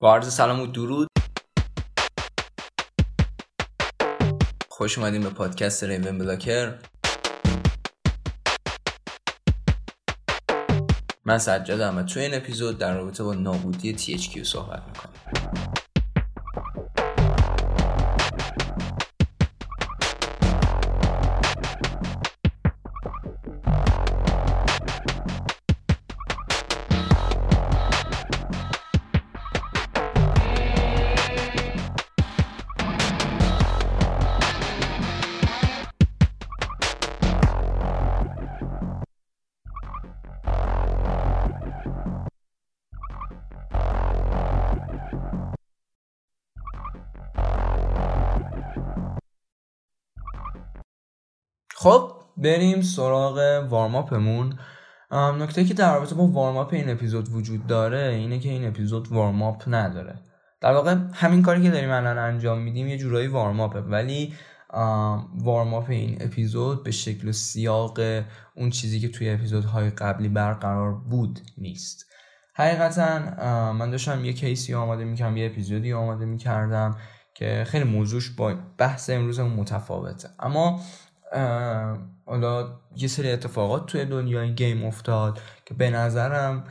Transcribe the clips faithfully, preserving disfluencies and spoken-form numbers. با عرض سلام و درود، خوش اومدیم به پادکست ریون بلاکر. من سجادم و توی این اپیزود در رابطه با نابودی تی اچ کیو صحبت میکنم. خب بریم سراغ وارماپمون. نکته که در رابطه با وارماپ این اپیزود وجود داره اینه که این اپیزود وارماپ نداره. در واقع همین کاری که داریم الان انجام میدیم یه جورایی وارماپه، ولی وارماپ این اپیزود به شکل و سیاق اون چیزی که توی اپیزودهای قبلی برقرار بود نیست. حقیقتا من داشتم یه کیسی آماده میکردم، یه اپیزودی آماده میکردم که خیلی موضوعش با بحث امروز متفاوته، اما حالا یه سری اتفاقات توی دنیای گیم افتاد که به نظرم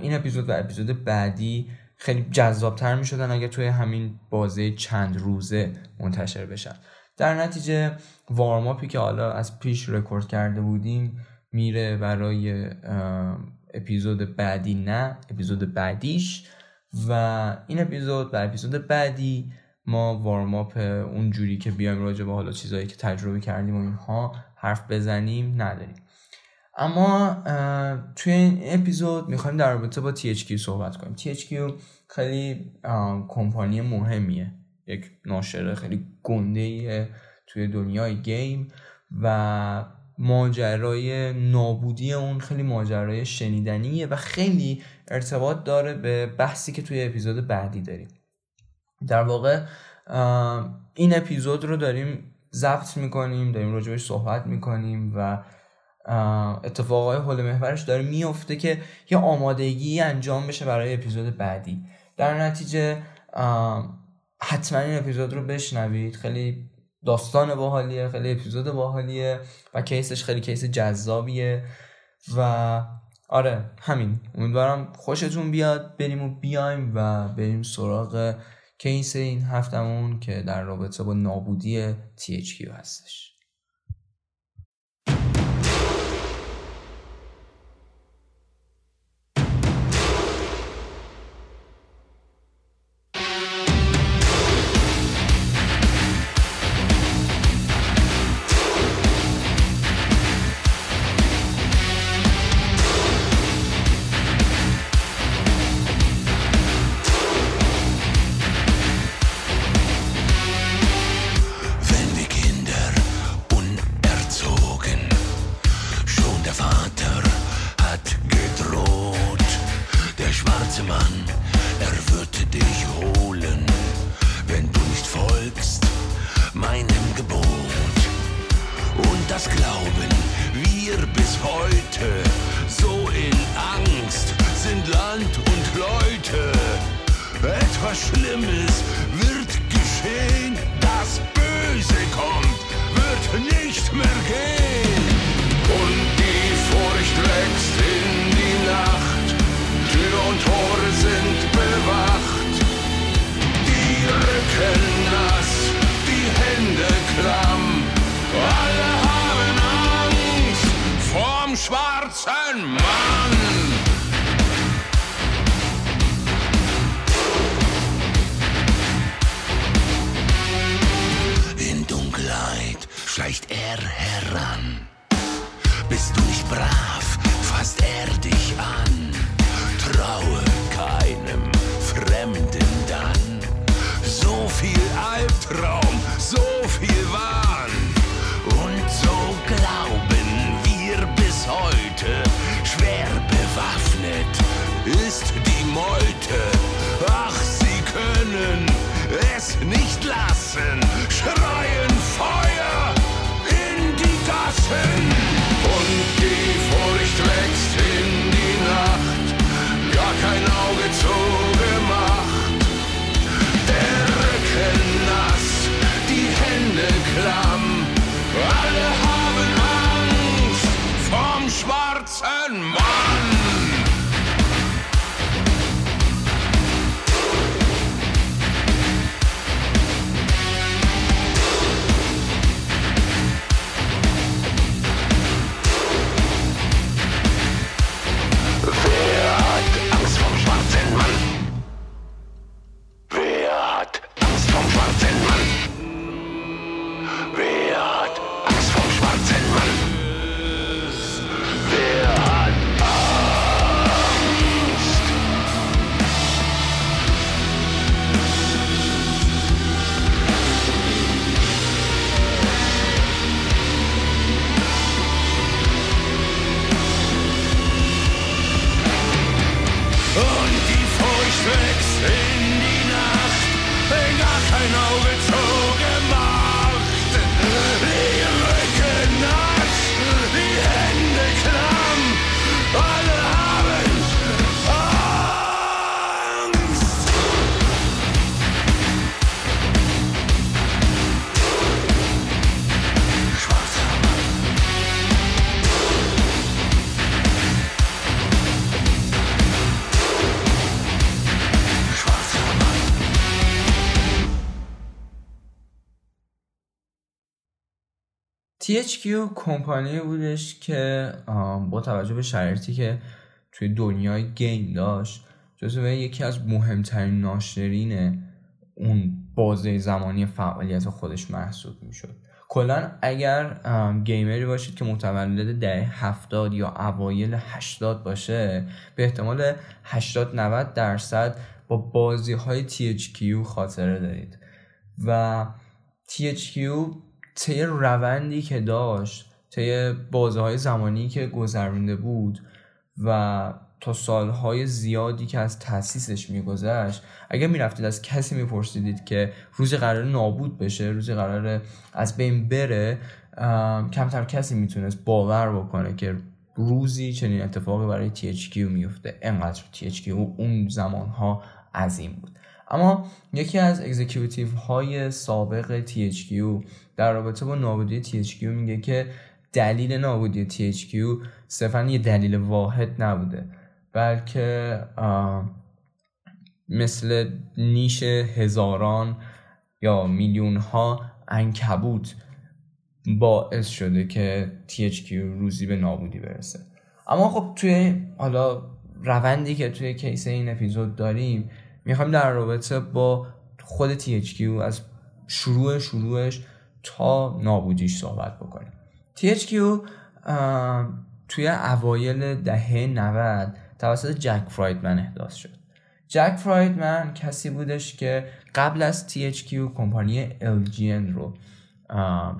این اپیزود و اپیزود بعدی خیلی جذابتر می شدن اگه توی همین بازه چند روزه منتشر بشن. در نتیجه وارماپی که حالا از پیش رکورد کرده بودیم میره برای اپیزود بعدی، نه اپیزود بعدیش، و این اپیزود و اپیزود بعدی ما وارماپ اونجوری که بیایم راجع به حالا چیزایی که تجربه کردیم و اینها حرف بزنیم نداریم. اما توی این اپیزود میخوایم در رابطه با تی اچ کیو صحبت کنیم. تی اچ کیو خیلی کمپانی مهمیه، یک ناشر خیلی گنده‌ایه توی دنیای گیم و ماجرای نابودی اون خیلی ماجرای شنیدنیه و خیلی ارتباط داره به بحثی که توی اپیزود بعدی داریم. در واقع این اپیزود رو داریم ضبط میکنیم، داریم راجبش صحبت میکنیم و اتفاقای حول محورش داره میفته که یه آمادگی انجام بشه برای اپیزود بعدی. در نتیجه حتما این اپیزود رو بشنوید، خیلی داستان باحالیه، خیلی اپیزود باحالیه و کیسش خیلی کیس جذابیه. و آره همین، امیدوارم خوشتون بیاد. بریم و بیایم و بریم سراغ کیس این هفتمون که در رابطه با نابودی تی اچ کیو هستش. Kein Auge zugemacht, تی اچ کیو کمپانی بودش که با توجه به شرایطی که توی دنیای گیم داشت جزو یکی از مهمترین ناشرین اون بازه زمانی فعالیت خودش محسوب میشد. کلا اگر گیمری باشید که متولد دهه هفتاد یا اوایل هشتاد باشه به احتمال هشتاد نود درصد با بازی های تی اچ کیو خاطره دارید و تی اچ کیو طی روندی که داشت، طی بازه های زمانی که گذرونده بود و تا سالهای زیادی که از تأسیسش میگذشت، اگر میرفتید از کسی میپرسیدید که روزی قرار نابود بشه، روزی قرار از بین بره، کمتر کسی میتونست باور بکنه که روزی چنین اتفاقی برای تی اچ کیو میفته. انقدر تی اچ کیو اون زمانها عظیم بود. اما یکی از اگزیکیوتیو های سابق تی اچ کیو در رابطه با نابودی تی اچ کیو میگه که دلیل نابودی تی اچ کیو صرفاً یه دلیل واحد نبوده، بلکه مثل نیش هزاران یا میلیون ها عنکبوت باعث شده که تی اچ کیو روزی به نابودی برسه. اما خب توی حالا روندی که توی کیس این اپیزود داریم میخوایم در رابطه با خود تی اچ کیو از شروع شروعش تا نابودیش صحبت بکنیم. تی اچ کیو توی اوایل دهه نود توسط جک فرایدمن احداث شد. جک فرایدمن کسی بودش که قبل از تی اچ کیو کمپانی ال جی ان رو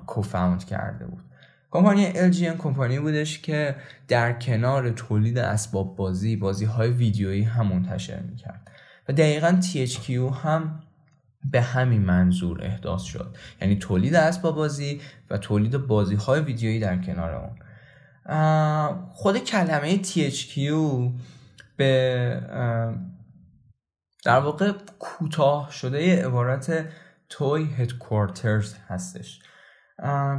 کوفاوند کرده بود. کمپانی ال جی ان کمپانی بودش که در کنار تولید اسباب بازی، بازی های ویدیویی هم منتشر میکرد و دقیقاً تی اچ کیو هم به همین منظور احداث شد، یعنی تولید اسباب بازی و تولید بازی های ویدیویی در کنار اون. خود کلمه تی اچ کیو به در واقع کوتاه شده یه عبارت توی هدکوارترز هستش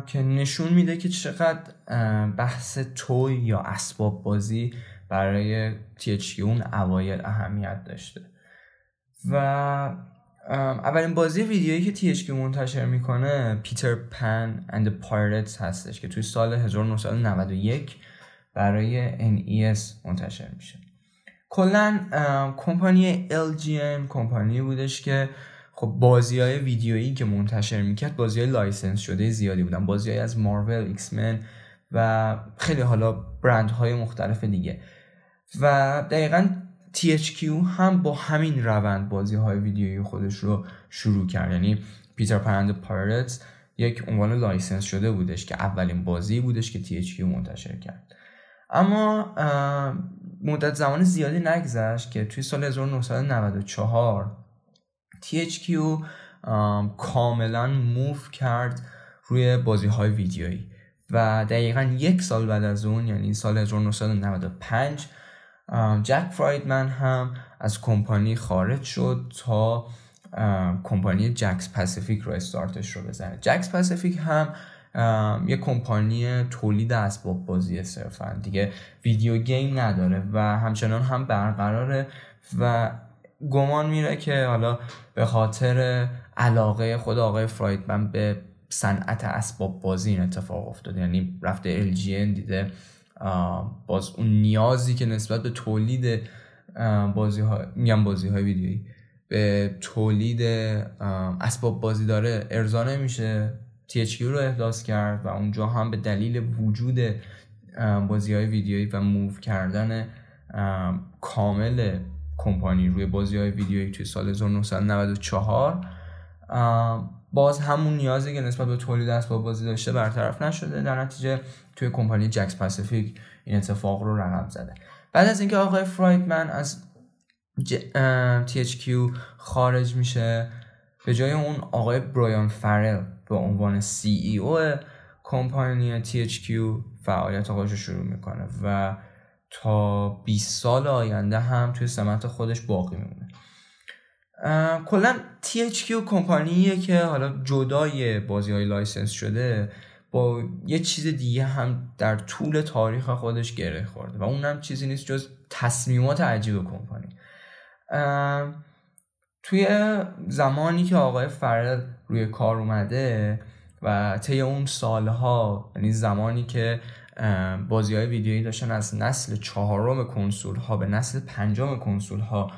که نشون میده که چقدر بحث توی یا اسباب بازی برای تی اچ کیو اون اوایل اهمیت داشته و اولین بازی ویدیویی که تی اچ کیو منتشر میکنه پیتر پن اند دی پایرتس هستش که توی سال هزار و نهصد و نود و یک برای ان ای اس منتشر میشه. کلاً کمپانی ال جی ام کمپانی بودش که خب بازی‌های ویدیویی که منتشر میکرد بازی‌های لایسنس شده زیادی بودن، بازی‌های از مارول، ایکس من و خیلی حالا برندهای مختلف دیگه و دقیقاً تی اچ کیو هم با همین روند بازی‌های ویدیویی خودش رو شروع کرد. یعنی پیتر پن اند دی پایرتس یک عنوان لایسنس شده بودش که اولین بازی بودش که تی اچ کیو منتشر کرد. اما مدت زمان زیادی نگذشت که توی سال هزار و نهصد و نود و چهار تی اچ کیو کاملا موف کرد روی بازی‌های ویدیویی و دقیقاً یک سال بعد از اون، یعنی سال هزار و نهصد و نود و پنج، جک فرایدمن هم از کمپانی خارج شد تا کمپانی جکس پاسیفیک رو استارتش رو بزنه. جکس پاسیفیک هم یک کمپانی تولید اسباب بازی صرفاً، دیگه ویدیو گیم نداره و همچنان هم برقراره و گمان میره که حالا به خاطر علاقه خود آقای فرایدمن به صنعت اسباب بازی این اتفاق افتاد. یعنی رفته ال جی ان دیده باز اون نیازی که نسبت به تولید بازی ها میگم بازی های ویدیویی به تولید اسباب بازی داره ارضا نمیشه، تی اچ کیو رو احداث کرد و اونجا هم به دلیل وجود بازی های ویدیویی و موو کردن کامل کمپانی روی بازی های ویدیویی توی سال هزار و نهصد و نود و چهار باز همون نیازی که نسبت به تولید اسباب بازی داشته برطرف نشده، در نتیجه توی کمپانی جکس پاسیفیک این اتفاق رو رقم زده. بعد از اینکه آقای فرایدمن از ج... تی اچ کیو خارج میشه، به جای اون آقای برایان فرل به عنوان سی ای او کمپانی تی اچ کیو فعالیت خودش رو شروع میکنه و تا بیست سال آینده هم توی سمت خودش باقی میمونه. کلا تی اچ کیو کمپانیه که حالا جدای بازی های لایسنس شده با یه چیز دیگه هم در طول تاریخ خودش گره خورده و اونم چیزی نیست جز تصمیمات عجیب کمپانی. توی زمانی که آقای فرل روی کار اومده و طی اون سالها، یعنی زمانی که بازی‌های ویدیویی داشتن از نسل چهارم کنسول‌ها به نسل پنجم کنسول‌ها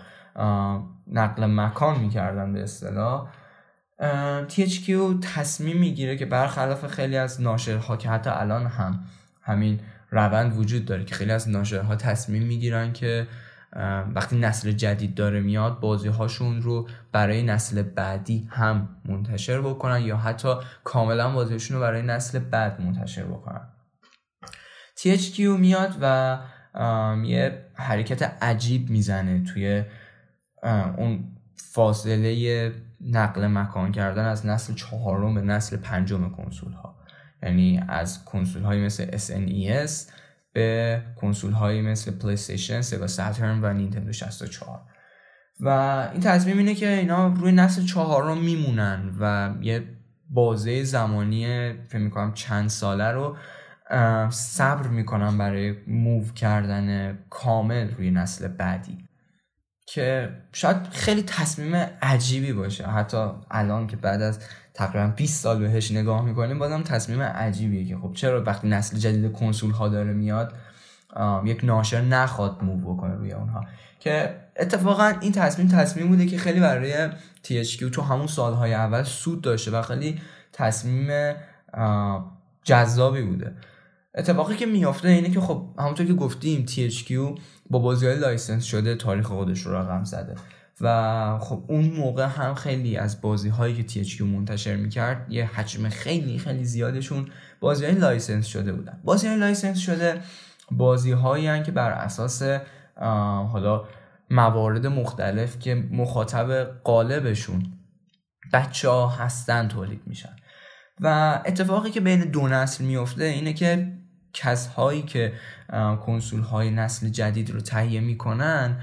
نقل مکان می‌کردن به اصطلاح، تی اچ کیو تصمیم می‌گیره که برخلاف خیلی از ناشرها که حتی الان هم همین روند وجود داره که خیلی از ناشرها تصمیم می‌گیرن که وقتی نسل جدید داره میاد بازی‌هاشون رو برای نسل بعدی هم منتشر بکنن یا حتی کاملا بازی‌هاشون رو برای نسل بعد منتشر بکنن. تی اچ کیو میاد و یه حرکت عجیب میزنه توی اون فاصله نقل مکان کردن از نسل چهارم به نسل پنجم کنسول ها، یعنی از کنسول هایی مثل اس ان ای اس به کنسول هایی مثل پلیستیشن، سگا ساترن و نینتندو شصت و چهار. و این تصمیم اینه که اینا روی نسل چهارم میمونن و یه بازه زمانی فکر میکنم چند ساله رو صبر میکنم برای موو کردن کامل روی نسل بعدی، که شاید خیلی تصمیم عجیبی باشه. حتی الان که بعد از تقریبا بیست سال بهش نگاه میکنیم بازم تصمیم عجیبیه که خب چرا وقتی نسل جدید کنسول ها داره میاد یک ناشر نخواد موو بکنه روی اونها، که اتفاقا این تصمیم تصمیم بوده که خیلی برای تی اچ کیو تو همون سالهای اول سود داشته و خیلی تصمیم جذابی بوده. اتفاقی که میافته اینه که خب همونطور که گفتیم تی اچ کیو با بازی‌های لایسنس شده تاریخ خودش رو رقم زده و خب اون موقع هم خیلی از بازی‌هایی که تی اچ کیو منتشر می‌کرد یه حجم خیلی خیلی زیادشون بازی‌های لایسنس شده بودن. بازی‌های لایسنس شده بازی‌هایی هستند که بر اساس حالا موارد مختلف که مخاطب غالبشون بچه‌ها هستن تولید میشن. و اتفاقی که بین دو نسل میفته اینه که کسایی که کنسول های نسل جدید رو تهیه میکنن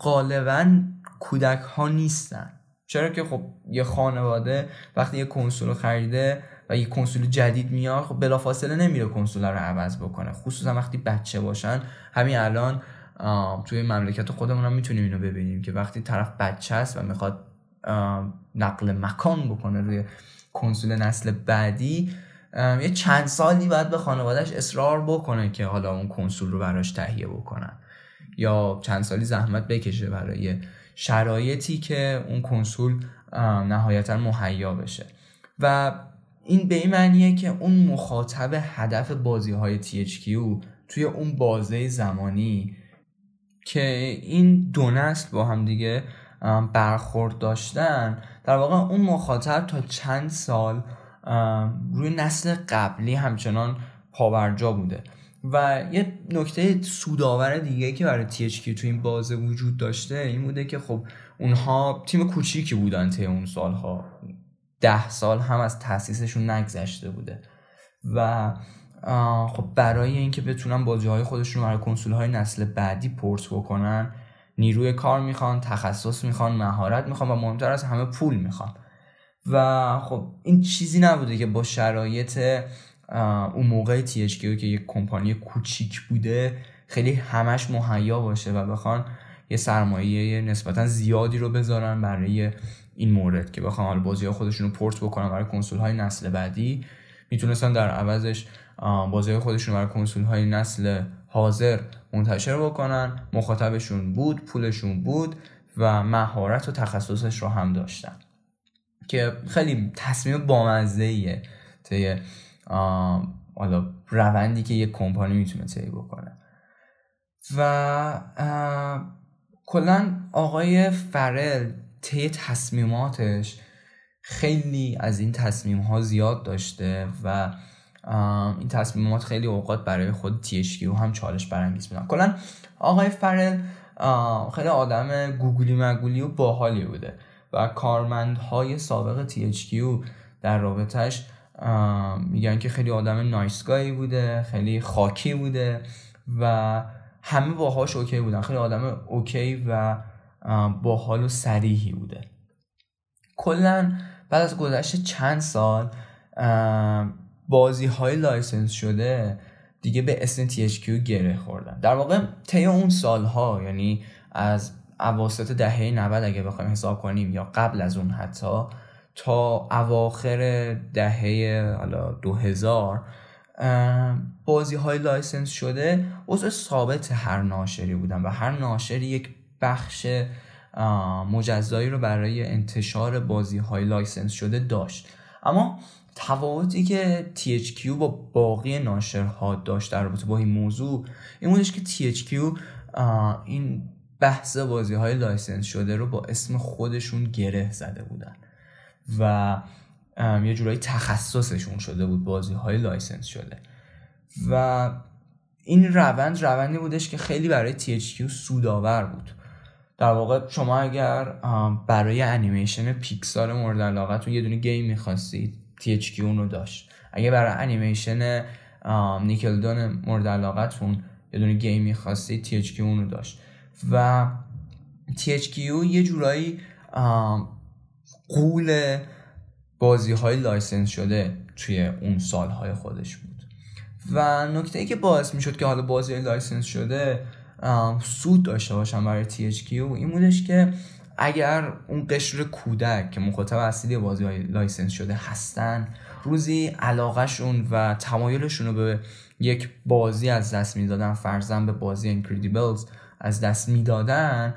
غالباً کودک ها نیستن، چرا که خب یه خانواده وقتی یه کنسول رو خریده و یه کنسول جدید میاد خب بلافاصله نمیره کنسول رو عوض بکنه، خصوصا وقتی بچه باشن. همین الان توی مملکت خودمون هم میتونیم اینو ببینیم که وقتی طرف بچه است و میخواد نقل مکان بکنه روی کنسول نسل بعدی یه چند سالی بعد به خانوادهش اصرار بکنه که حالا اون کنسول رو براش تهیه بکنن یا چند سالی زحمت بکشه برای شرایطی که اون کنسول نهایتا مهیا بشه. و این به این معنیه که اون مخاطب هدف بازی‌های تی اچ کیو توی اون بازه زمانی که این دو نسل با هم دیگه برخورد داشتن، در واقع اون مخاطب تا چند سال روی نسل قبلی همچنان پابرجا بوده. و یه نکته سودآور دیگه که برای تی اچ کیو تو این بازه وجود داشته این بوده که خب اونها تیم کوچیکی بودن، تا اون سالها ده سال هم از تأسیسشون نگذشته بوده و خب برای اینکه بتونن بازی‌های خودشون برای کنسول‌های نسل بعدی پورت بکنن نیروی کار میخوان، تخصص میخوان، مهارت میخوان و مهمتر از همه پول میخوان. و خب این چیزی نبوده که با شرایط اون موقع تی اچ کیو که یک کمپانی کوچیک بوده خیلی همش مهیا باشه و بخوان یه سرمایه نسبتا زیادی رو بذارن برای این مورد که بخوان حال بازی‌ها خودشون رو پورت بکنن برای کنسول‌های نسل بعدی. میتونستن در عوضش بازی‌های خودشون برای کنسول‌های نسل حاضر منتشر بکنن، مخاطبشون بود، پولشون بود و مهارت و تخصصش رو هم داشتن، که خیلی تصمیم بامزه‌ایه طی حالا روندی که یک کمپانی میتونه طی بکنه. و کلاً آقای فرل طی تصمیماتش خیلی از این تصمیم‌ها زیاد داشته و این تصمیمات خیلی اوقات برای خود تی اچ کیو هم چالش برانگیز بودن. کلا آقای فرل خیلی آدم گوگلی مگولی و باحالی بوده و کارمندهای سابق تی اچ کیو در رابطهش میگن که خیلی آدم نایسگایی بوده، خیلی خاکی بوده و همه باهاش اوکی بودن، خیلی آدم اوکی و باحال و صریحی بوده. کلا بعد از گذشت چند سال بازی های لایسنس شده دیگه به اسم تی اچ کیو گره خوردن. در واقع طی اون سالها، یعنی از اواسط دهه نود اگه بخوایم حساب کنیم یا قبل از اون حتی، تا اواخر دهه حالا دو هزار بازی های لایسنس شده عضو ثابت هر ناشری بودن و هر ناشری یک بخش مجزایی رو برای انتشار بازی های لایسنس شده داشت. اما تفاوتی که تی اچ کیو با باقی ناشرها داشت در رابطه با این موضوع این بودش که تی اچ کیو این بحث بازی های لایسنس شده رو با اسم خودشون گره زده بودن و یه جورایی تخصصشون شده بود بازی های لایسنس شده و این روند روندی بودش که خیلی برای تی اچ کیو سودآور بود. در واقع شما اگر برای انیمیشن پیکسار مورد علاقتون یه دونه گیم می‌خواستید تی اچ کیو اون رو داشت. اگه برای انیمیشن نیکلدون مورد علاقتون یه دونه گیم می‌خواستید تی اچ کیو اون رو داشت و تی اچ کیو یه جورایی قول بازی‌های لایسنس شده توی اون سال‌های خودش بود و نکته ای که باعث می‌شد که حالا بازی‌های لایسنس شده سود داشته باشن برای تی اچ کیو این بودش که اگر اون قشر کودک که مخاطب اصلی بازی‌های لایسنس شده هستن روزی علاقه‌شون و تمایلشون رو به یک بازی از دست می‌دادن، فرضاً به بازی اینکریدیبلز از دست می‌دادن،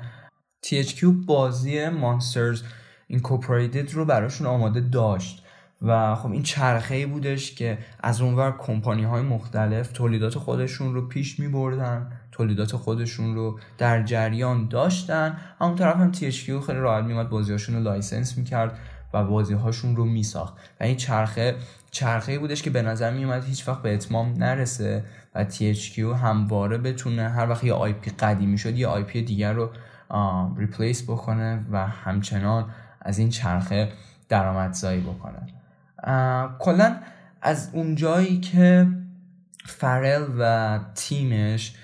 تی اچ کیو بازی مانسترز اینکورپوریتد رو براشون آماده داشت و خب این چرخه‌ای بودش که از اونور کمپانی‌های مختلف تولیدات خودشون رو پیش می‌بردن، تولیدات خودشون رو در جریان داشتن، همون طرف هم تی اچ کیو خیلی راحت میومد بازی‌هاشون رو لایسنس می‌کرد و بازی‌هاشون رو می‌ساخت و این چرخه چرخه‌ای بودش که به نظر میومد هیچ وقت به اتمام نرسه و تی اچ کیو همواره بتونه هر وقت یه آی پی قدیمی شد یه آی پی دیگر رو ریپلیس بکنه و همچنان از این چرخه درآمدزایی بکنه. کلاً از اونجایی که فرل و تیمش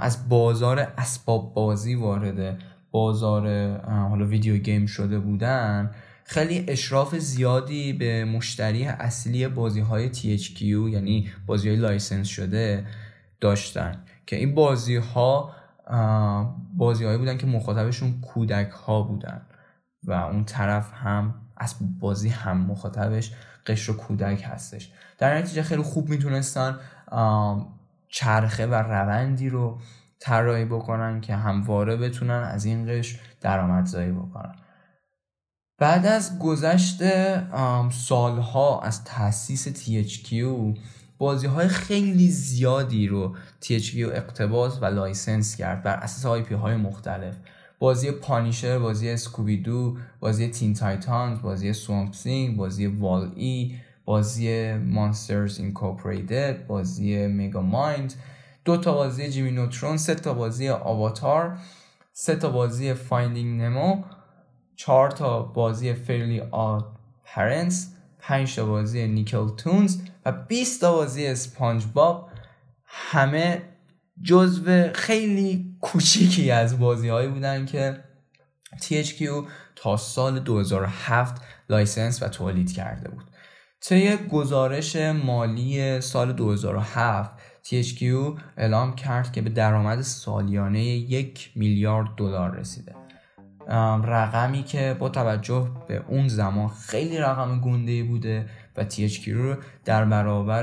از بازار اسباب بازی وارد بازار حالا ویدیو گیم شده بودن خیلی اشراف زیادی به مشتری اصلی بازی‌های تی اچ کیو یعنی بازی‌های لایسنس شده داشتن که این بازی‌ها بازی‌هایی بودن که مخاطبشون کودک‌ها بودن و اون طرف هم اسباب بازی هم مخاطبش قشر کودک هستش. در نتیجه خیلی خوب میتونستن چرخه و روندی رو طراحی بکنن که همواره بتونن از این قشر درآمدزایی بکنن. بعد از گذشت سالها از تأسیس تی اچ کیو بازی‌های خیلی زیادی رو تی اچ کیو اقتباس و لایسنس کرد بر اساس آی پی های مختلف. بازی پانیشر، بازی اسکوبیدو، بازی تین تایتانز، بازی سوامپ سینگ، بازی وال ای، بازی مانسترز اینکورپوریتد، بازی مگا مایند، دو تا بازی جیمی نوترون، سه تا بازی آواتار، سه تا بازی فایندینگ نمو، چهار تا بازی فیرلی آد پرنتس، پنج تا بازی نیکل تونز و بیست تا بازی اسپانج باب همه جزو خیلی کوچیکی از بازی‌هایی بودن که تی اچ کیو تا سال دو هزار و هفت لایسنس و تولید کرده بود. طی گزارش مالی سال دو هزار و هفت تی اچ کیو اعلام کرد که به درآمد سالیانه یک میلیارد دلار رسیده. رقمی که با توجه به اون زمان خیلی رقم گنده‌ای بوده و تی اچ کیو رو در برابر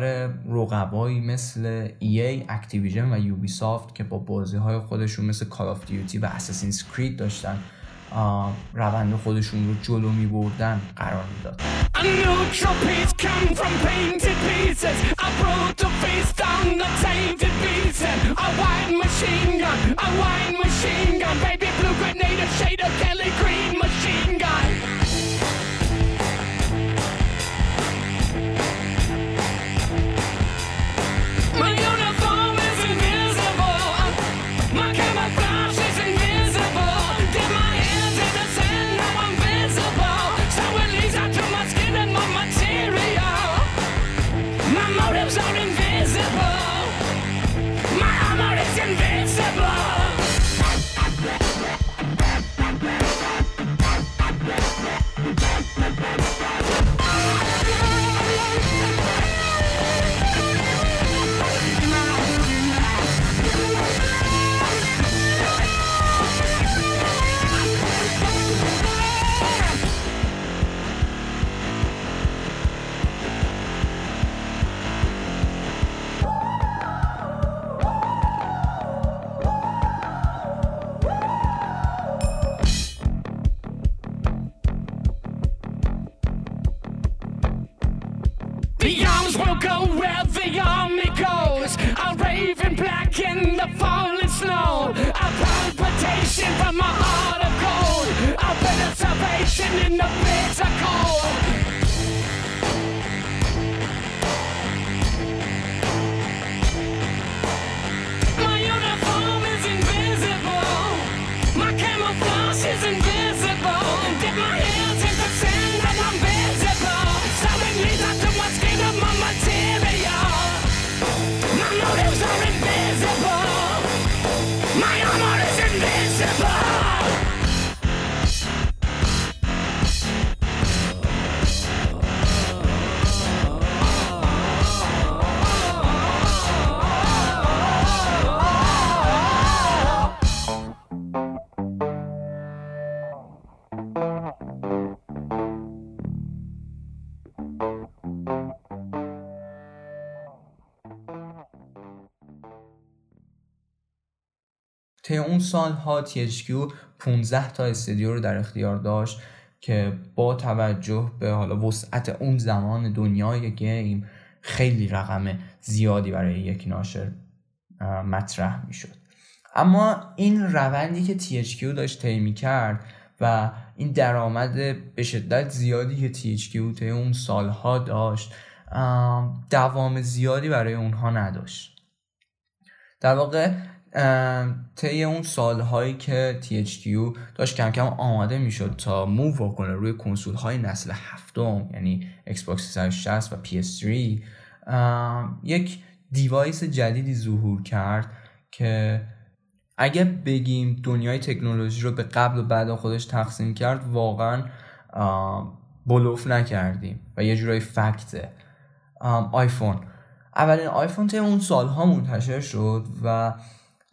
رقبایی مثل ای ای، اکتیویژن و یوبیسافت که با بازی‌های خودشون مثل کال آف دیوتی و اساسینز کرید داشتن روند خودشون رو جلو می‌بردن قرار می‌داد. The arms will go where the army goes. I'll rave in black in the falling snow. A palpitation from my heart of gold. A bit of salvation in the bitter cold. طی اون سال‌ها تی اچ کیو پانزده تا استودیو رو در اختیار داشت که با توجه به حالا وسعت اون زمان دنیای گیم خیلی رقم زیادی برای یک ناشر مطرح میشد. اما این روندی که تی اچ کیو داشت طی می‌کرد و این درآمد به شدت زیادی که تی اچ کیو طی اون سال‌ها داشت دوام زیادی برای اونها نداشت. در واقع طی اون سالهایی که تی اچ کیو داشت کم کم آماده میشد تا موو بکنه روی کنسول های نسل هفتم، یعنی Xbox سیصد و شصت و پی اس تری، یک دیوایس جدیدی ظهور کرد که اگه بگیم دنیای تکنولوژی رو به قبل و بعد خودش تقسیم کرد واقعا بلوف نکردیم و یه جورای فکته. آیفون، اولین آیفون طی اون سالها منتشر شد و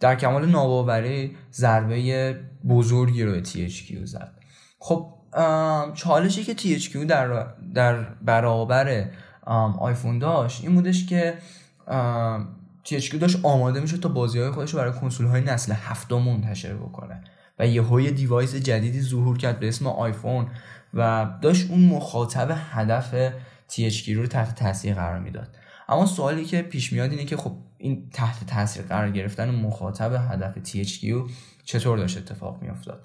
در کمال ناباوری ضربه بزرگی رو به تی اچ کیو زد. خب چالشی که تی اچ کیو در, در برابر آیفون داشت این بودش که تی اچ کیو داشت آماده میشد تا بازی‌های خودش رو برای کنسول‌های نسل هفتم منتشر بکنه و یهوی دیوایس جدیدی ظهور کرد به اسم آیفون و داشت اون مخاطب هدف تی اچ کیو رو تحت تاثیر قرار میداد. اما سوالی که پیش میاد اینه که خب این تحت تاثیر قرار گرفتن مخاطب هدف تی اچ کیو چطور داشت اتفاق میافتاد؟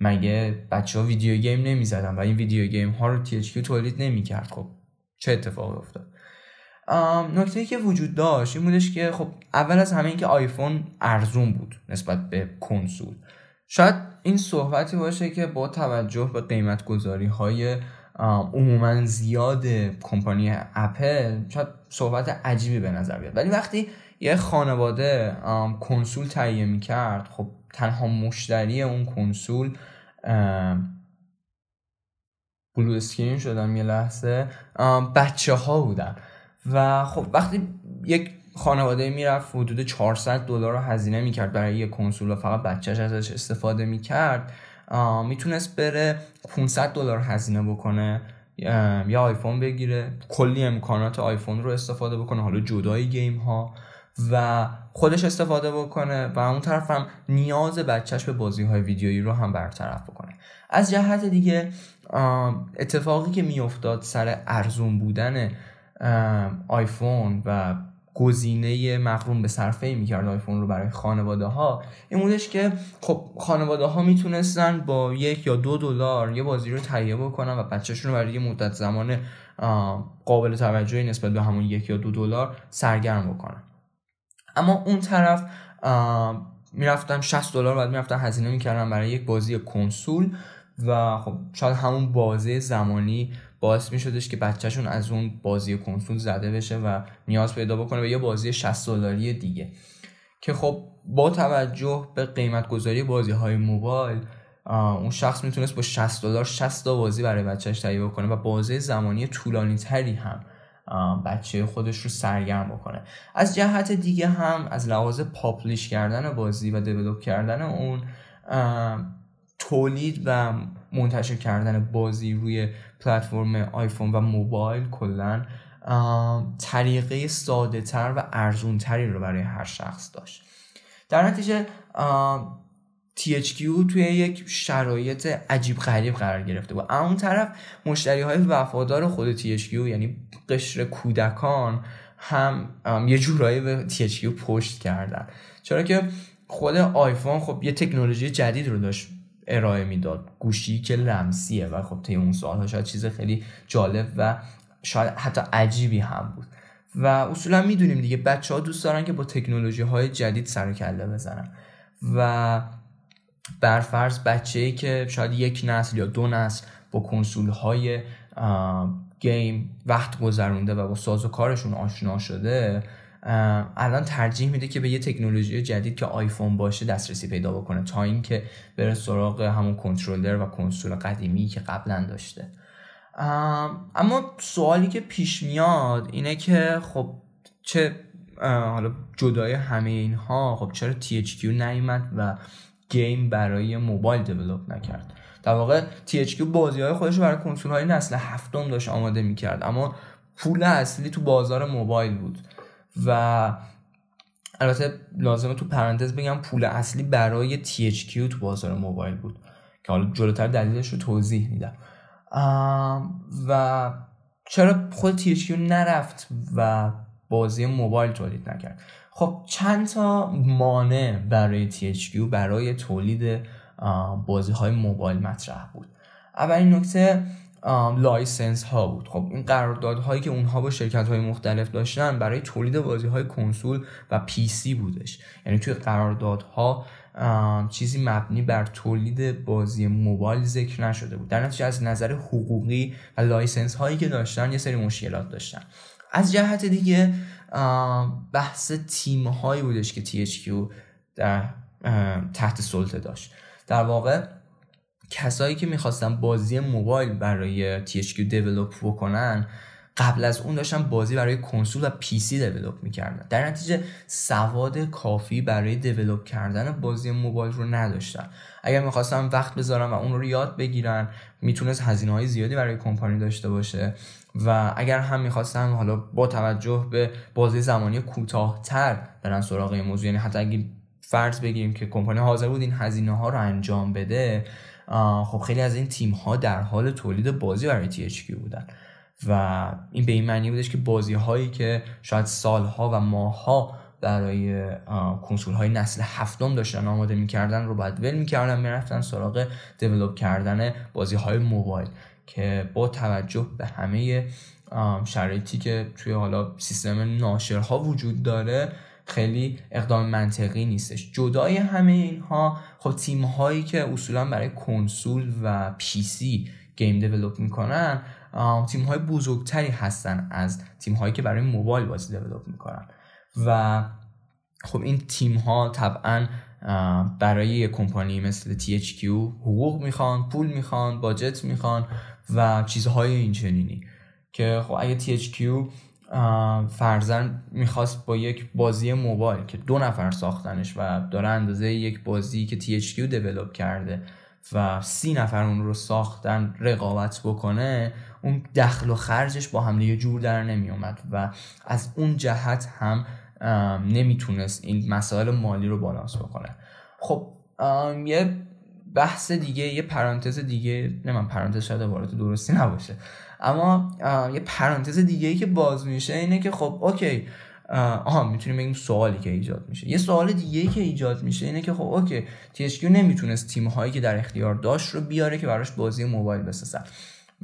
مگه بچه‌ها ویدیو گیم نمیزدن و این ویدیو گیم ها رو تی اچ کیو تولید نمیکرد؟ خب چه اتفاقی افتاد؟ نکته‌ای که وجود داشت این بودش که خب اول از همه این که آیفون ارزون بود نسبت به کنسول. شاید این صحبتی باشه که با توجه به قیمت‌گذاری‌های عموما زیاد کمپانی اپل شاید صحبت عجیبی به نظر بیاد، ولی وقتی یه خانواده کنسول تهیه میکرد خب تنها مشتری اون کنسول، بلو اسکرین شدم یه لحظه، بچه ها بودن و خب وقتی یک خانواده میرفت حدود چهارصد دلار رو هزینه میکرد برای یه کنسول و فقط بچهش ازش استفاده میکرد، میتونست بره پانصد دلار هزینه بکنه یا آیفون بگیره، کلی امکانات آیفون رو استفاده بکنه، حالا جدای گیم ها، و خودش استفاده بکنه و اون طرف هم نیاز بچهش به بازی های ویدیویی رو هم برطرف بکنه. از جهت دیگه اتفاقی که میافتاد سر ارزون بودن آیفون و گزینه مقرون به صرفه‌ای میکرد آیفون رو برای خانواده ها این بودش که خب خانواده ها میتونستن با یک یا دو دلار یه بازی رو تهیه بکنن و بچه‌شون رو برای یه مدت زمان قابل توجهی نسبت به همون یک یا دو دلار سرگرم بکنن. اما اون طرف میرفتن شصت دلار بعد میرفتن هزینه میکردن برای یک بازی کنسول و خب شاید همون بازه زمانی باعث میشدش که بچه‌شون از اون بازی کنسول زده بشه و نیاز پیدا بکنه به یه بازی شصت دلاری دیگه که خب با توجه به قیمت گذاری بازی‌های موبایل اون شخص میتونست با شصت دلار شصت تا بازی برای بچه‌ش تهیه بکنه و بازه زمانی طولانی‌تری هم بچه خودش رو سرگرم بکنه. از جهت دیگه هم از لحاظ پابلیش کردن بازی و دیولپ کردن اون، تولید و منتشر کردن بازی روی پلتفرم آیفون و موبایل کلن طریقه ساده تر و ارزون تری رو برای هر شخص داشت. در نتیجه تی اچ کیو توی یک شرایط عجیب غریب قرار گرفته بود. اما اون طرف مشتری‌های وفادار خود تی اچ کیو یعنی قشر کودکان هم یه جورایی به تی اچ کیو پشت کردن، چرا که خود آیفون خب یه تکنولوژی جدید رو داشت ارائه میداد، گوشی که لمسیه و خب طی اون سال‌ها شاید چیز خیلی جالب و شاید حتی عجیبی هم بود و اصولا میدونیم دیگه بچه‌ها دوست دارن که با تکنولوژی‌های جدید سر و کله بزنن و برفرض بچه‌ای که شاید یک نسل یا دو نسل با کنسول‌های گیم وقت گذرونده و با ساز و کارشون آشنا شده، الان ترجیح میده که به یه تکنولوژی جدید که آیفون باشه دسترسی پیدا بکنه تا اینکه بره سراغ همون کنترلر و کنسول قدیمی که قبلا داشته. اما سوالی که پیش میاد اینه که خب چه حالا جدای همه اینها، خب چرا تی اچ کیو نیامد و گیم برای موبایل دیولپ نکرد؟ در واقع تی اچ کیو بازی‌های خودش رو برای کنسول‌های نسل هفتم داشت آماده می‌کرد، اما پول اصلی تو بازار موبایل بود و البته لازمه تو پرانتز بگم پول اصلی برای تی اچ کیو تو بازار موبایل بود که حالا جلوتر دلیلش رو توضیح میدم. و چرا خود تی اچ کیو نرفت و بازی موبایل تولید نکرد؟ خب چند تا مانع برای تی اچ کیو برای تولید بازی های موبایل مطرح بود. اولین نکته لایسنس ها بود. خب این قراردادهایی که اونها با شرکت های مختلف داشتن برای تولید بازی های کنسول و پی سی بودش، یعنی توی قراردادها چیزی مبنی بر تولید بازی موبایل ذکر نشده بود، در نتیجه از نظر حقوقی و لایسنس هایی که داشتن یه سری مشکلات داشتن. از جهت دیگه بحث تیم هایی بودش که تی اچ کیو در تحت سلطه داشت. در واقع کسایی که میخواستن بازی موبایل برای تی اچ کیو دیولپ بکنن قبل از اون داشتن بازی برای کنسول و پی سی دیولپ میکردن، در نتیجه سواد کافی برای دیولپ کردن بازی موبایل رو نداشتن. اگر میخواستن وقت بذارن و اون رو یاد بگیرن میتونست هزینه های زیادی برای کمپانی داشته باشه و اگر هم میخواستن حالا با توجه به بازی زمانی کوتاه‌تر برن سراغ این موضوع، یعنی حتی اگه فرض بگیریم که کمپانی حاضر بود این هزینه ها رو انجام بده، خب خیلی از این تیم ها در حال تولید بازی برای تی اچ کیو بودن و این به این معنی بودش که بازی هایی که شاید سال ها و ماه ها برای کنسول های نسل هفتم داشتن آماده میکردن رو بعد ول میکردن، میرفتن سراغ دیولپ کردن بازی های موبایل که با توجه به همه شرایطی که توی حالا سیستم ناشرها وجود داره خیلی اقدام منطقی نیستش. جدای همه اینها خب تیم هایی که اصولا برای کنسول و پی سی گیم دیولپ میکنن تیم های بزرگتری هستن از تیم هایی که برای موبایل بازی دیولپ میکنن و خب این تیم ها طبعا برای یک کمپانی مثل تی اچ کیو حقوق میخوان، پول میخوان، باجت میخوان و چیزهای اینچنینی که خب اگه تی اچ کیو فرضاً میخواست با یک بازی موبایل که دو نفر ساختنش و داره اندازه یک بازی که تی اچ کیو دیولپ کرده و سی نفر اون رو ساختن رقابت بکنه، اون دخل و خرجش با هم دیگه جور در نمی اومد و از اون جهت هم نمیتونست این مسائل مالی رو بالانس بکنه. خب یه بحث دیگه، یه پرانتز دیگه، نه من پرانتز شده عبارت درستی نباشه، اما یه پرانتز دیگه‌ای که باز میشه اینه که خب اوکی آها میتونیم بگیم سوالی که ایجاد میشه، یه سوال دیگه‌ای که ایجاد میشه اینه که خب اوکی تی اچ کیو نمیتونست تیم‌هایی که در اختیار داشت رو بیاره که براش بازی موبایل بسازن،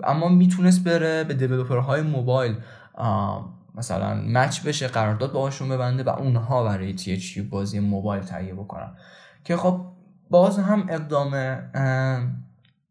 اما میتونست بره به دیولپرهای موبایل مثلا مچ بشه، قرارداد باهاشون ببنده و اونها برای تی اچ کیو بازی موبایل تهیه بکنن که خب باز هم اقدام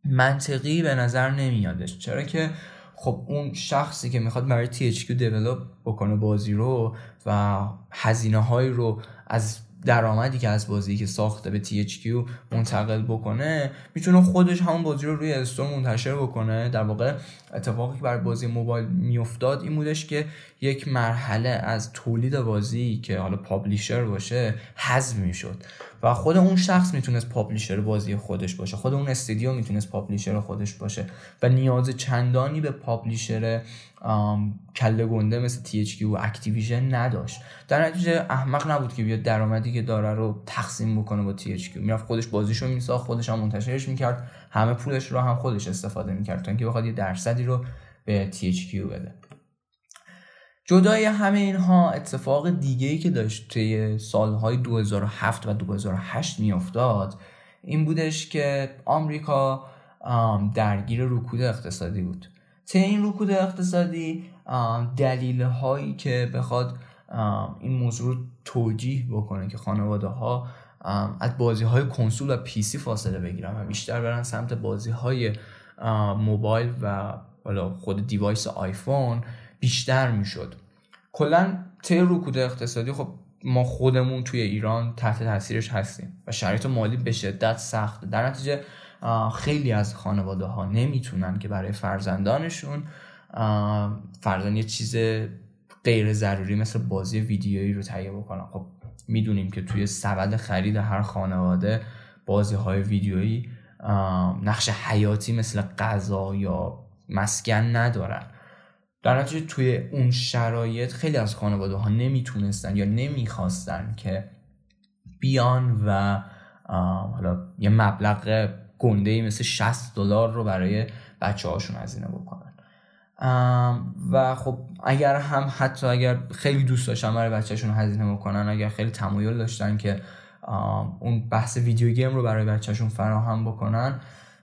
منطقی به نظر نمیادش، چرا که خب اون شخصی که میخواد برای تی اچ کیو دیولپ بکنه بازی رو و هزینه هایی رو از درآمدی که از بازی که ساخته به تی اچ کیو منتقل بکنه، میتونه خودش همون بازی رو روی استور منتشر بکنه. در واقع اتفاقی که برای بازی موبایل میافتاد این بودش که یک مرحله از تولید بازی که حالا پابلیشر باشه حذف میشد و خود اون شخص میتونست پابلیشر بازی خودش باشه، خود اون استودیو میتونست پابلیشر خودش باشه و نیاز چندانی به پابلیشر کله گنده مثل تی اچ کیو و اکتیویژن نداشت. در نتیجه احمق نبود که بیاد درآمدی که داره رو تقسیم بکنه با تی اچ کیو. میرفت خودش بازیشو میساخت، خودش هم منتشرش میکرد، همه پولش رو هم خودش استفاده میکرد تا اینکه بخواد یه درصدی رو به تی اچ کیو بده. جدای همه اینها اتفاق دیگه‌ای که داشت توی سالهای دو هزار و هفت و دو هزار و هشت میافتاد این بودش که آمریکا درگیر رکود اقتصادی بود. ته این رکود اقتصادی دلیل‌هایی که بخواد این موضوع رو توجیه بکنه که خانواده‌ها از بازی‌های کنسول و پی سی فاصله بگیرن و بیشتر برن سمت بازی‌های موبایل و حالا خود دیوایس آیفون بیشتر میشد. کلاً ته رکود اقتصادی خب ما خودمون توی ایران تحت تاثیرش هستیم و شرایط مالی به شدت سخته. در نتیجه خیلی از خانواده ها نمیتونن که برای فرزندانشون فرزند یه چیز غیر ضروری مثل بازی ویدیویی رو تهیه بکنن. خب میدونیم که توی سبد خرید هر خانواده بازی های ویدیویی نقش حیاتی مثل غذا یا مسکن ندارن. در نتیجه توی اون شرایط خیلی از خانواده ها نمیتونستن یا نمیخواستن که بیان و حالا یه مبلغ گنده‌ای مثل شصت دلار رو برای بچه‌هاشون هزینه بکنن و خب اگر هم حتی اگر خیلی دوست داشتن برای بچه‌شون هزینه بکنن، اگر خیلی تمایل داشتن که اون بحث ویدیو گیم رو برای بچه‌شون فراهم بکنن،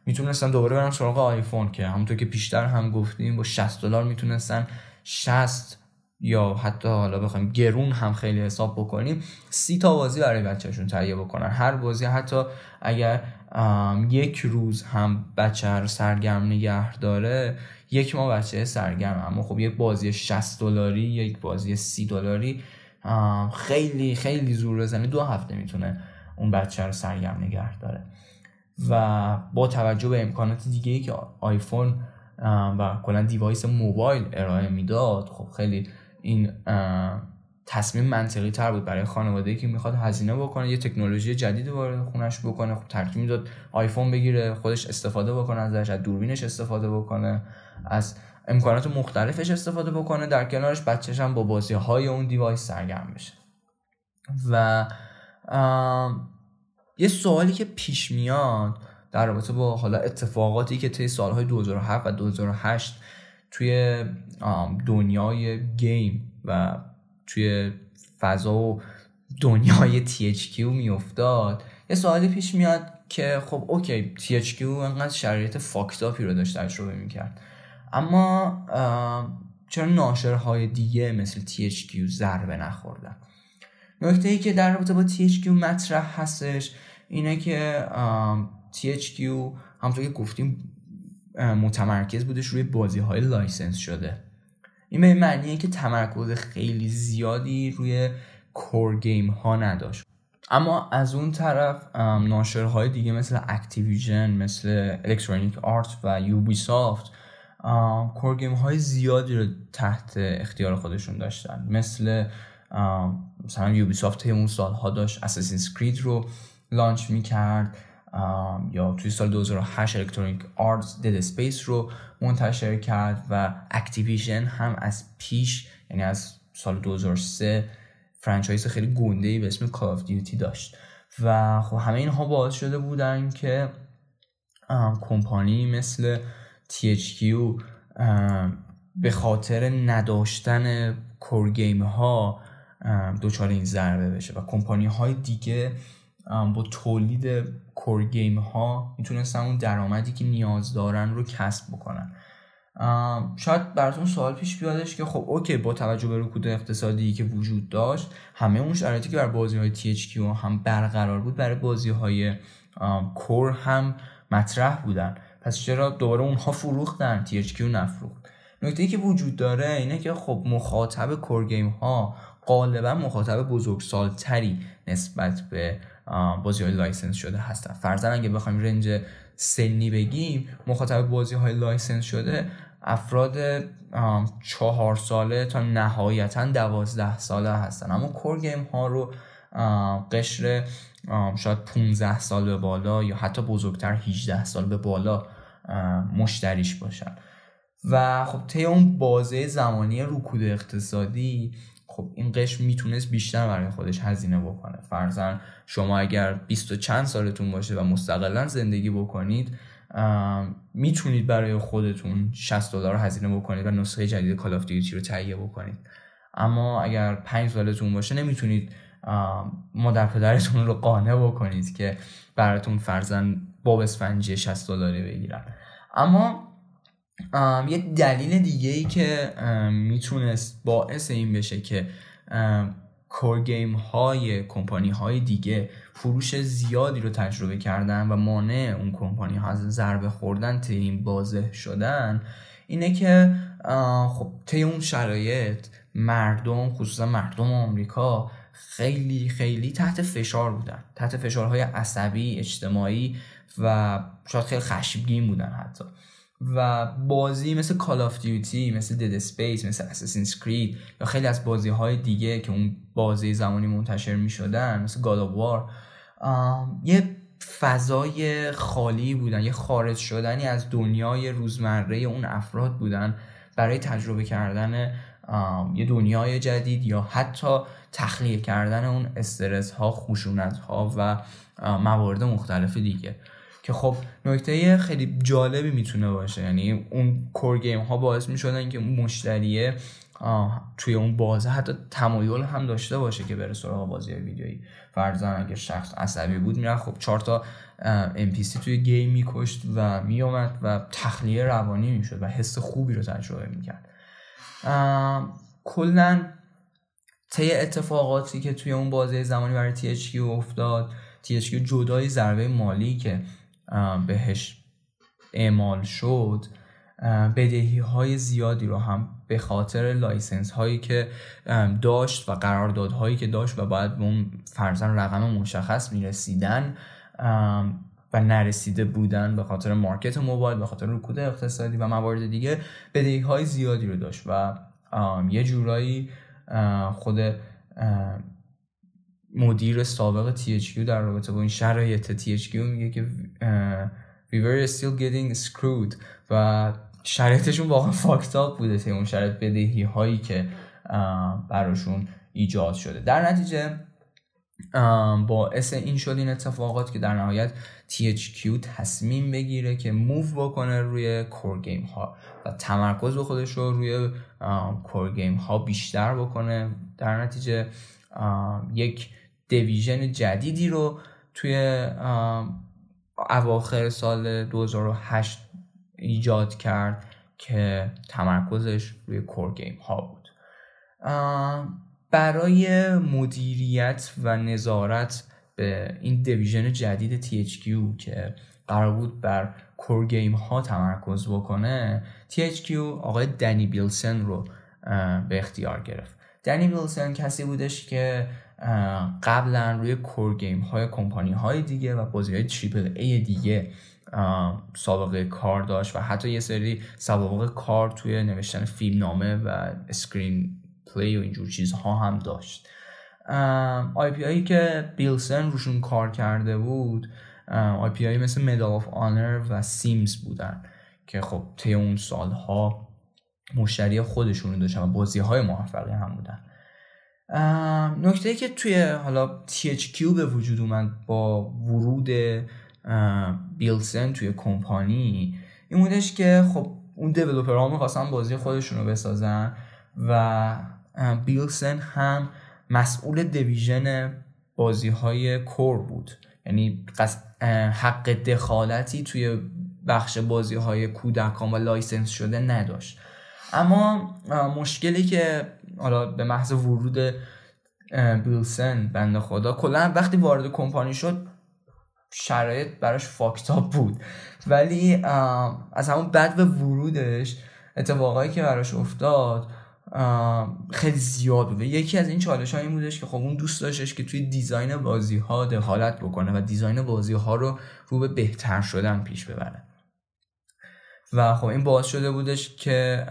میتونستن دوباره برن سراغ آیفون که همونطور که پیشتر هم گفتیم با شصت دلار میتونستن شصت یا حتی حالا بخوایم گرون هم خیلی حساب بکنیم سی تا بازی برای بچه‌شون تهیه بکنن. هر بازی حتی اگر یک روز هم بچه رو سرگرم نگه داره، یک ماه بچه سرگرم. اما خب یک بازی شصت دلاری، یک بازی سی دلاری خیلی خیلی زور بزنه دو هفته میتونه اون بچه رو سرگرم نگه داره و با توجه به امکانات دیگه‌ای که آیفون و کلا دیوایس موبایل ارائه میداد، خب خیلی این تصمیم منطقی تر بود برای خانواده‌ای که میخواد هزینه بکنه، یه تکنولوژی جدید وارد خونش بکنه. خب ترجیح میداد آیفون بگیره، خودش استفاده بکنه ازش، از دوربینش استفاده بکنه، از امکانات مختلفش استفاده بکنه، در کنارش بچه‌ش هم با بازی‌های اون دیوایس سرگرم بشه. و یه سوالی که پیش میاد در رابطه با حالا اتفاقاتی که طی سالهای دو هزار و هفت و دو هزار و هشت توی دنیای گیم و توی فضا و دنیای تی اچ کیو میافتاد، یه سوالی پیش میاد که خب اوکی تی اچ کیو انقدر شرایط فاکتاپی رو داشت تجربه میکرد، اما چرا ناشرهای دیگه مثل تی اچ کیو ضربه نخوردن؟ نکته ای که در رابطه با تی اچ کیو مطرح هستش اینه که تی اچ کیو همونطور که گفتیم متمرکز بودش روی بازی‌های لایسنس شده. این به معنیه که تمرکز خیلی زیادی روی کور گیم ها نداشت. اما از اون طرف ناشرهای دیگه مثل اکتیویژن، مثل الکترونیک آرت و یوبی سافت کور گیم های زیادی رو تحت اختیار خودشون داشتن. مثل مثلا یوبی سافت همون سال‌ها داشت اساسینز کرید رو لانچ می‌کرد، یا توی سال دو هزار و هشت الکترونیک آرتس دد اسپیس رو منتشر کرد و اکتیویژن هم از پیش یعنی از سال دو هزار و سه فرانچایز خیلی گنده‌ای به اسم کال آف دیوتی داشت و خب همه اینها باعث شده بودن که کمپانی مثل تی اچ کیو به خاطر نداشتن کور گیم ها دوچار این ضربه بشه و کمپانی های دیگه با تولید کور گیم ها میتونستن اون درآمدی که نیاز دارن رو کسب بکنن. شاید براتون سوال پیش بیادش که خب اوکی با توجه به رکود اقتصادی که وجود داشت، همه اون شرایطی که بر بازی های تی اچ کیو هم برقرار بود برای بازی های کور هم مطرح بودن، پس چرا دوباره اونها فروختن تی اچ کیو نفروخت؟ نکته‌ای که وجود داره اینه که خب مخاطب کور گیم ها غالبا مخاطب بزرگسالتری نسبت به بازی‌های لایسنس شده هستن. فرضاً اگه بخوایم رنج سنی بگیم، مخاطب بازی‌های لایسنس شده افراد چهار ساله تا نهایتاً دوازده ساله هستن، اما کور گیم ها رو قشر شاید پانزده سال به بالا یا حتی بزرگتر هجده سال به بالا مشتریش باشن. و خب طی اون بازه زمانی رکود اقتصادی خب این قشر میتونست بیشتر برای خودش هزینه بکنه. فرضاً شما اگر بیست و چند سالتون باشه و مستقلاً زندگی بکنید میتونید برای خودتون شصت دلار هزینه بکنید و نسخه جدید کال آف دیوتی رو تهیه بکنید. اما اگر پنج سالتون باشه نمیتونید مادر پدرتون رو قانع بکنید که براتون فرضاً باب اسفنجی شصت دلاری بگیرن. اما یه دلیل دیگه‌ای که میتونست باعث این بشه که کور گیم های کمپانی های دیگه فروش زیادی رو تجربه کردن و مانع اون کمپانی ها از ضربه خوردن طی این بازه شدن اینه که خب طی اون شرایط مردم، خصوصا مردم آمریکا، خیلی خیلی تحت فشار بودن، تحت فشارهای عصبی، اجتماعی و شاید خیلی خشمگین بودن حتی. و بازی مثل کال آف دیوتی، مثل دد اسپیس، مثل اساسینز کرید یا خیلی از بازی‌های دیگه که اون بازی زمانی منتشر می‌شدن، مثل گاد آو وار، یه فضای خالی بودن، یه خارج شدنی از دنیای روزمره اون افراد بودن برای تجربه کردن یه دنیای جدید یا حتی تخلیه کردن اون استرس‌ها، خشونت‌ها و موارد مختلف دیگه که خب نکته خیلی جالبی میتونه باشه. یعنی اون کور گیم ها باعث میشدن که مشتریه توی اون بازه حتی تمایل هم داشته باشه که بره سراغ بازی ویدیویی. فرضاً اگه شخص عصبی بود میره خب چهار تا ام پی سی توی گیم میکشت و میومد و تخلیه روانی میشد و حس خوبی رو تجربه میکرد. کلاً طی اتفاقاتی که توی اون بازه زمانی برای تی اچ کیو افتاد، تی اچ کیو جدای ضربه مالی که بهش اعمال شد، بدهی های زیادی رو هم به خاطر لایسنس هایی که داشت و قراردادهایی که داشت و باید به اون فرضاً رقم مشخص میرسیدن و نرسیده بودن به خاطر مارکت موبایل، به خاطر رکود اقتصادی و موارد دیگه، بدهی های زیادی رو داشت و یه جورایی خود مدیر سابق تی اچ کیو در رابطه با این شرایط تی اچ کیو میگه که we were still getting screwed و شرایطشون واقعا فاکت آپ بوده تا اون شرایط بدهی هایی که براشون ایجاد شده. در نتیجه باعث این شد این اتفاقات که در نهایت تی اچ کیو تصمیم بگیره که موو بکنه روی کور گیم ها و تمرکز به خودش رو روی کور گیم ها بیشتر بکنه. در نتیجه یک دیویژن جدیدی رو توی اواخر سال دو هزار و هشت ایجاد کرد که تمرکزش روی کور گیم ها بود. برای مدیریت و نظارت به این دیویژن جدید تی اچ کیو که قرار بود بر کور گیم ها تمرکز بکنه، تی اچ کیو آقای دنی بیلسن رو به اختیار گرفت. دنی بیلسن کسی بودش که قبلا روی کور گیم های کمپانی های دیگه و بازی های تریپل ای دیگه سابقه کار داشت و حتی یه سری سابقه کار توی نوشتن فیلم نامه و اسکرین پلی و اینجور چیزها هم داشت. آی پی هایی که بیلسن روشون کار کرده بود آی پی هایی مثل مدال آف آنر و سیمز بودن که خب طی اون سالها مشتری خودشون رو داشتن و بازی‌های موفقی هم بودن. نکته‌ای که توی حالا تی اچ کیو به وجود اومد با ورود بیلسن توی کمپانی این بودش که خب اون دیولپرها می‌خواستن بازی خودشون رو بسازن و بیلسن هم مسئول دیویژن بازی‌های کور بود. یعنی حق دخالتی توی بخش بازی‌های کودکان و لایسنس شده نداشت. اما مشکلی که حالا به محض ورود بیلسن بنده خدا کلا وقتی وارد کمپانی شد شرایط براش فاکتاب بود، ولی از همون بعد به ورودش اتفاقایی که براش افتاد خیلی زیاد بود. یکی از این چالش ها این بودش که خب اون دوست داشتش که توی دیزاین بازی ها دخالت بکنه و دیزاین بازی ها رو رو به بهتر شدن پیش ببره و خب این باعث شده بودش که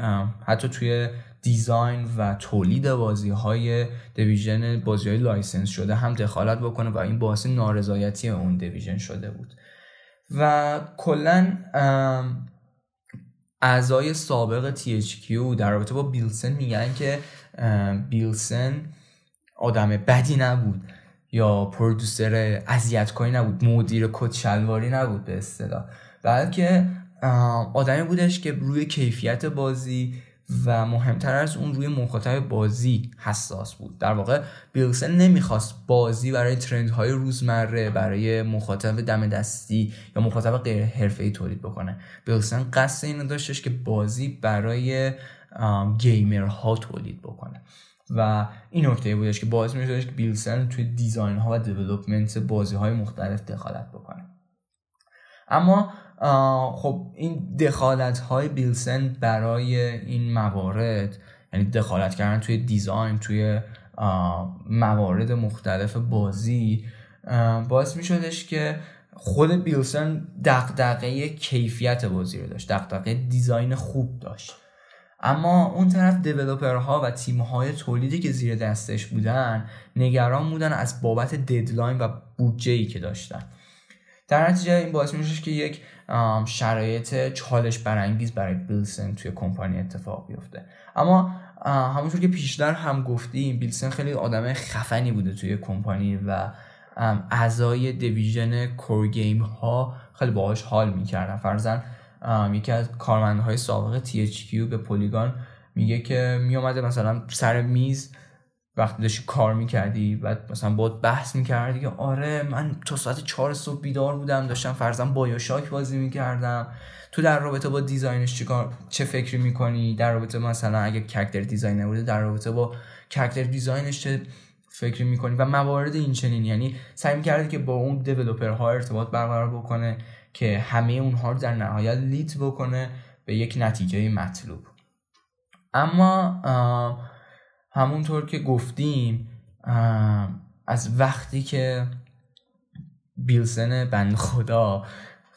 حتی توی دیزاین و تولید بازی‌های دیویژن بازی‌های لایسنس شده هم دخالت بکنه و این باعث نارضایتی اون دیویژن شده بود. و کلاً اعضای سابق تی اچ کیو در رابطه با بیلسن میگن که بیلسن آدم بدی نبود یا پرودوسر اذیت‌کنی نبود، مدیر کت شلواری نبود به اصطلاح، بلکه آدمی بودش که روی کیفیت بازی و مهمتر از اون روی مخاطب بازی حساس بود. در واقع بیلسن نمیخواست بازی برای ترندهای روزمره، برای مخاطب دم دستی یا مخاطب غیر حرفه‌ای تولید بکنه. بیلسن قصد اینو داشتش که بازی برای گیمرها تولید بکنه و این نکته بودش که باعث میشدش که بیلسن توی دیزاین ها و دیولپمنت بازی های مختلف دخالت بکنه. اما خب این دخالت های بیلسن برای این موارد، یعنی دخالت کردن توی دیزاین، توی موارد مختلف بازی، باعث می شدش که خود بیلسن دغدغه کیفیت بازی رو داشت، دغدغه دیزاین خوب داشت، اما اون طرف دیولپرها و تیم‌های تولیدی که زیر دستش بودن نگران بودن از بابت ددلاین و بودجه‌ای که داشتن. در نتیجه این باعث میشه که یک شرایط چالش برانگیز برای بیلسن توی کمپانی اتفاق بیفته. اما همونطور که پیشتر هم گفتیم بیلسن خیلی آدم خفنی بوده توی کمپانی و اعضای دیویژن کور گیم ها خیلی باهاش حال میکردن. فرضاً یکی از کارمندهای سابق تی اچ کیو به پلیگان میگه که میومده مثلا سر میز وقتی داشتی کار میکردی بعد مثلا باید بحث میکردی که آره من تا ساعت چهار صبح بیدار بودم داشتم فرضاً بایوشاک بازی میکردم، تو در رابطه با دیزاینش چیکار چه فکری میکنی، در رابطه مثلا اگه کاراکتر دیزاین نبوده در رابطه با کاراکتر دیزاینش چه فکری میکنی و موارد این چنین. یعنی سعی میکرده که با اون دیولپرها ارتباط برقرار بکنه که همه اونها رو در نهایت لیت بکنه به یک نتیجه مطلوب. اما همونطور که گفتیم از وقتی که بیلسن بند خدا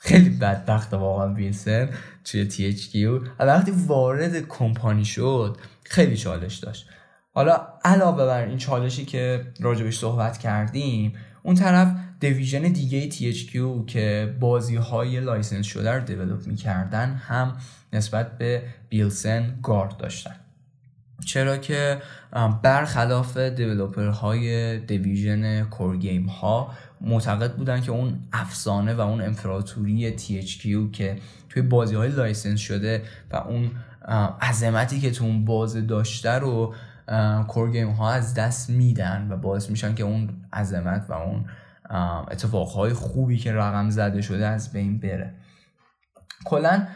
خیلی بدبخت واقعا بیلسن توی تی اچ کیو از وقتی وارد کمپانی شد خیلی چالش داشت. حالا علاوه بر این چالشی که راجبش صحبت کردیم اون طرف دیویژن دیگه تی اچ کیو که بازی‌های لایسنس شده رو دیولپ می‌کردن هم نسبت به بیلسن گارد داشتن، چرا که برخلاف دیولپرهای دیویژن کور گیم ها معتقد بودن که اون افسانه و اون امپراتوری تی اچ کیو که توی بازی‌های لایسنس شده و اون عظمتی که تو اون بازی داشته رو کور گیم ها از دست میدن و باعث میشن که اون عظمت و اون اتفاقهای خوبی که رقم زده شده از بین بره. کلاً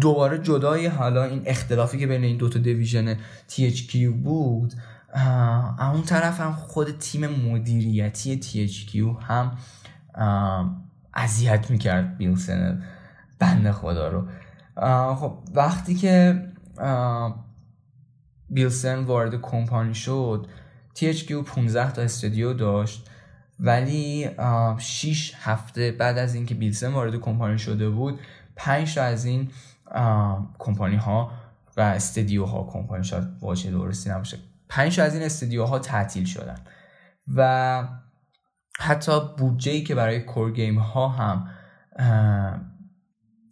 دوباره جدای حالا این اختلافی که بین این دوتا دیویژن تی اچ کیو بود، اون طرف هم خود تیم مدیریتی تی اچ کیو هم اذیت میکرد بیلسن بنده خدا رو. خب وقتی که بیلسن وارد کمپانی شد تی اچ کیو پانزده تا استودیو داشت، ولی شش هفته بعد از اینکه بیلسن وارد کمپانی شده بود پنج تا از این کمپانی ها و استودیو ها، کمپانی شاید واژه درستی نباشه، پنج تا از این استودیو ها تعطیل شدن و حتی بودجه‌ای که برای کور گیم ها هم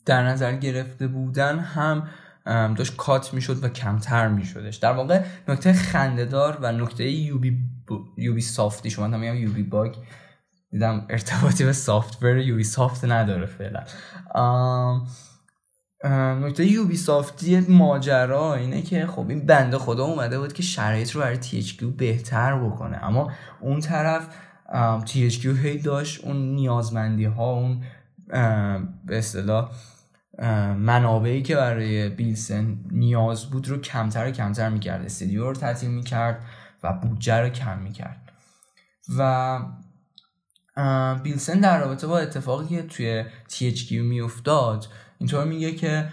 در نظر گرفته بودن هم داشت کات میشد و کمتر میشدش. در واقع نکته خنده‌دار و نکته یوبی یوبی سافتی، شما تا میگم یوبی باگ دیدم ارتباطی به سافتور یوبی سافت نداره فعلا. نکته یوبی سافتی ماجرا اینه که خب این بنده خدا اومده بود که شرایط رو برای تی اچ کیو بهتر بکنه، اما اون طرف تی اچ کیو هی داشت اون نیازمندی ها، اون به اصطلاح منابعی که برای بیلسن نیاز بود رو کمتر و کمتر میکرد، استودیو رو تعطیل میکرد و بودجه رو کم میکرد. و بیلسن در رابطه با اتفاقی که توی تی اچ کیو میافتاد اینطور میگه که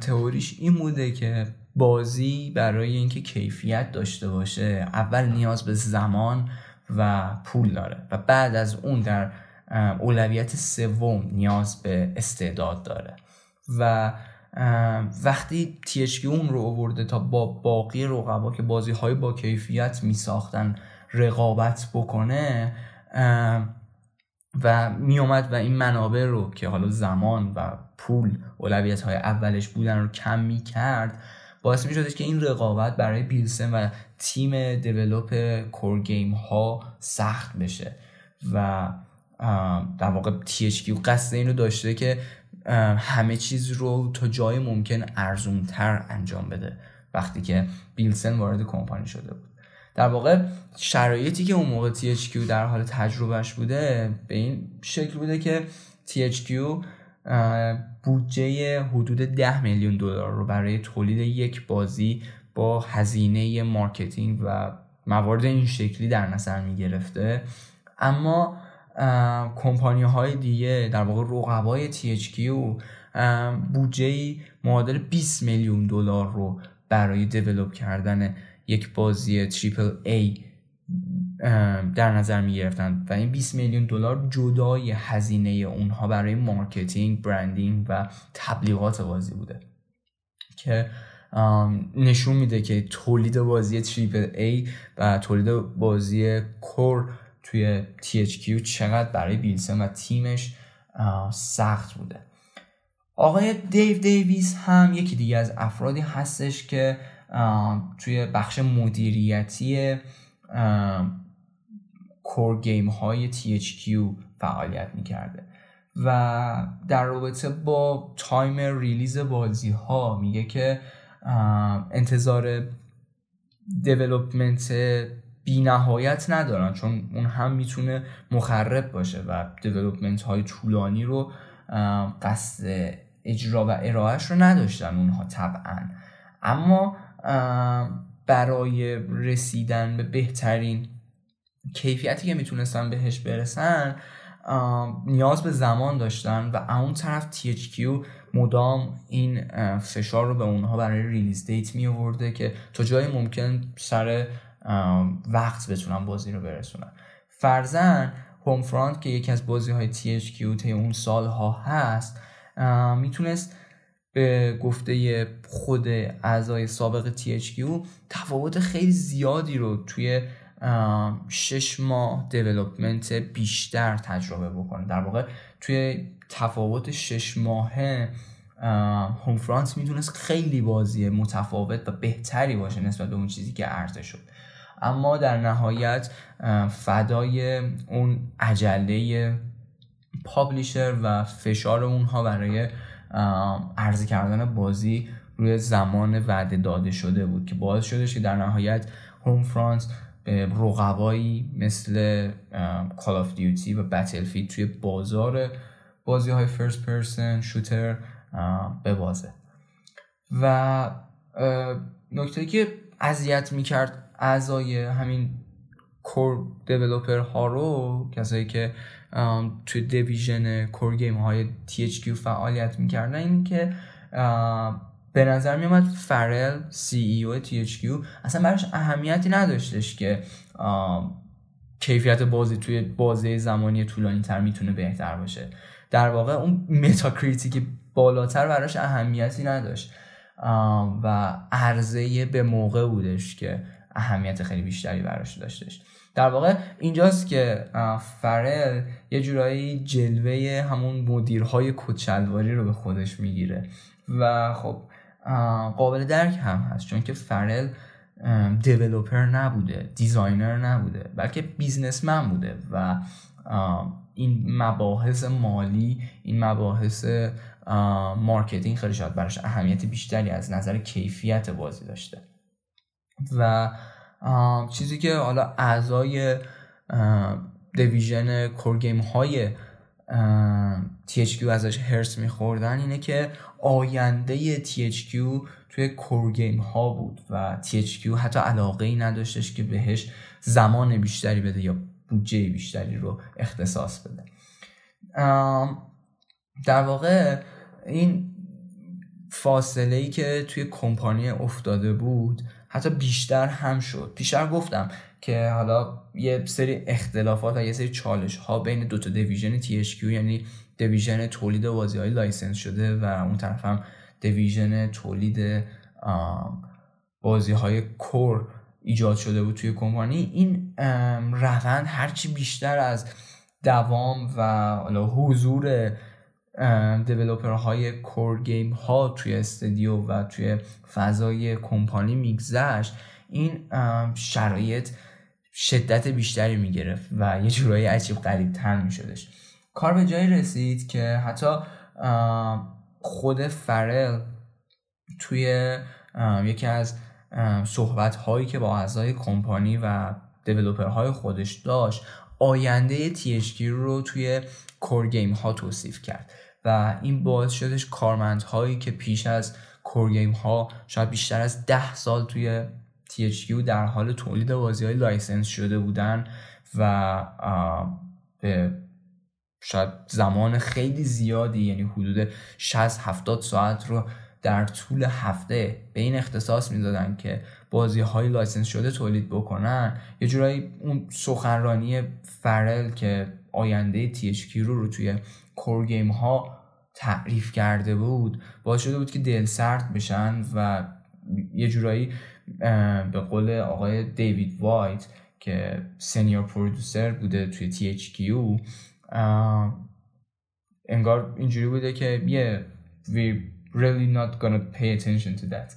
تئوریش این بوده که بازی برای اینکه کیفیت داشته باشه اول نیاز به زمان و پول داره و بعد از اون در اولویت سوم نیاز به استعداد داره. و وقتی تی اچ کیو اون رو آورده تا با باقی رقبا که بازی‌های با کیفیت می‌ساختن رقابت بکنه و میومد و این منابع رو که حالا زمان و پول اولویت‌های اولش بودن رو کم می‌کرد، باعث می‌شدش که این رقابت برای پیلسن و تیم دیولپ کور گیم ها سخت بشه و در واقع تی اچ کیو قصد اینو داشته که همه چیز رو تا جای ممکن ارزونتر انجام بده وقتی که پیلسن وارد کمپانی شده بود. در واقع شرایطی که اون موقع تی اچ کیو در حال تجربهش بوده به این شکل بوده که تی اچ کیو بودجه حدود ده میلیون دلار رو برای تولید یک بازی با هزینه مارکتینگ و موارد این شکلی در نظر می گرفته، اما کمپانی های دیگه در واقع رقبای تی اچ کیو بودجه معادل بیست میلیون دلار رو برای دیولپ کردن یک بازی تریپل ای در نظر می گرفتن و این بیست میلیون دلار جدای هزینه اونها برای مارکتینگ، برندینگ و تبلیغات بازی بوده که نشون میده که تولید بازی تریپل ای و تولید بازی کور توی تی اچ کیو چقدر برای بیلسن و تیمش سخت بوده. آقای دیو دیویس هم یکی دیگه از افرادی هستش که توی بخش مدیریتی کور گیم های تی اچ کیو فعالیت میکرده و در رابطه با تایم ریلیز بازی ها میگه که انتظار دیولپمنت بی نهایت ندارن، چون اون هم میتونه مخرب باشه و دیولپمنت های طولانی رو قصد اجرا و ارائهش رو نداشتن اونها طبعا، اما برای رسیدن به بهترین کیفیتی که میتونستن بهش برسن نیاز به زمان داشتن و اون طرف تی اچ کیو مدام این فشار رو به اونها برای ریلیز دیت می آورده که تا جای ممکن سر وقت بتونن بازی رو برسونن. فرضاً هوم فرانت که یکی از بازی های تی اچ کیو تا اون سالها هست میتونست به گفته خود اعضای سابق تی اچ کیو تفاوت خیلی زیادی رو توی شش ماه دیولپمنت بیشتر تجربه بکنه. در واقع توی تفاوت شش ماهه هوم فرانت میتونست خیلی بازی متفاوت و بهتری باشه نسبت به اون چیزی که عرضه شد، اما در نهایت فدای اون عجله پابلیشر و فشار اونها برای عرضه کردن بازی روی زمان وعده داده شده بود که باعث شدش که در نهایت هوم فرانت رقبایی مثل کال آف دیوتی و بتلفیلد توی بازار بازی های فرست پرسن شوتر ببازه. و نکته که اذیت میکرد اعضای همین کور دیولپر ها رو، کسایی که توی دیویژن کور گیم های تی اچ کیو فعالیت میکردن، این که به نظر میومد فرل سی ای او تی اچ کیو اصلا براش اهمیتی نداشتش که کیفیت بازی توی بازه زمانی طولانی تر میتونه بهتر باشه. در واقع اون متاکریتیک بالاتر براش اهمیتی نداشت و عرضه به موقع بودش که اهمیت خیلی بیشتری براش داشتش. در واقع اینجاست که فرل یه جورایی جلوه همون مدیرهای کچلواری رو به خودش میگیره و خب قابل درک هم هست، چون که فرل دیولپر نبوده، دیزاینر نبوده، بلکه بیزنسمن بوده و این مباحث مالی، این مباحث مارکتینگ خیلی شاید براش اهمیت بیشتری از نظر کیفیت بازی داشته. و چیزی که حالا اعضای دیویژن کور گیم های تی اچ کیو ازش هرس میخوردن اینه که آینده تی اچ کیو توی کور گیم ها بود و تی اچ کیو حتی علاقه‌ای نداشتش که بهش زمان بیشتری بده یا بودجه بیشتری رو اختصاص بده. در واقع این فاصله‌ای که توی کمپانی افتاده بود حتی بیشتر هم شد. پیشتر گفتم که حالا یه سری اختلافات و یه سری چالش ها بین دوتا دیویژن تی اچ کیو، یعنی دیویژن تولید بازی های لایسنس شده و اون طرف هم دیویژن تولید بازی های کور ایجاد شده بود توی کمپانی. این روند هرچی بیشتر از دوام و حضور دیولوپرهای کور گیم ها توی استودیو و توی فضای کمپانی میگذشت، این شرایط شدت بیشتری میگرفت و یه جورایی عجیب غریب تر میشدش. کار به جایی رسید که حتی خود فرل توی یکی از صحبت هایی که با اعضای کمپانی و دیولوپرهای خودش داشت، آینده تی اچ کی رو توی کور گیم ها توصیف کرد و این باعث شدش کارمندهایی که پیش از کور گیم ها شاید بیشتر از ده سال توی تی اچ کی در حال تولید بازی های لایسنس شده بودن و به شاید زمان خیلی زیادی، یعنی حدود شصت هفتاد ساعت رو در طول هفته به این اختصاص میدادن که بازی های لایسنس شده تولید بکنن، یه جورایی اون سخنرانی فرل که آینده تی اچ کی رو رو توی کور گیم ها تعریف کرده بود باعث شده بود که دل سرد بشن و یه جورایی به قول آقای دیوید وایت که سینیور پرودوسر بوده توی تی اچ کی انگار اینجوری بوده که یه وی really not gonna pay attention to that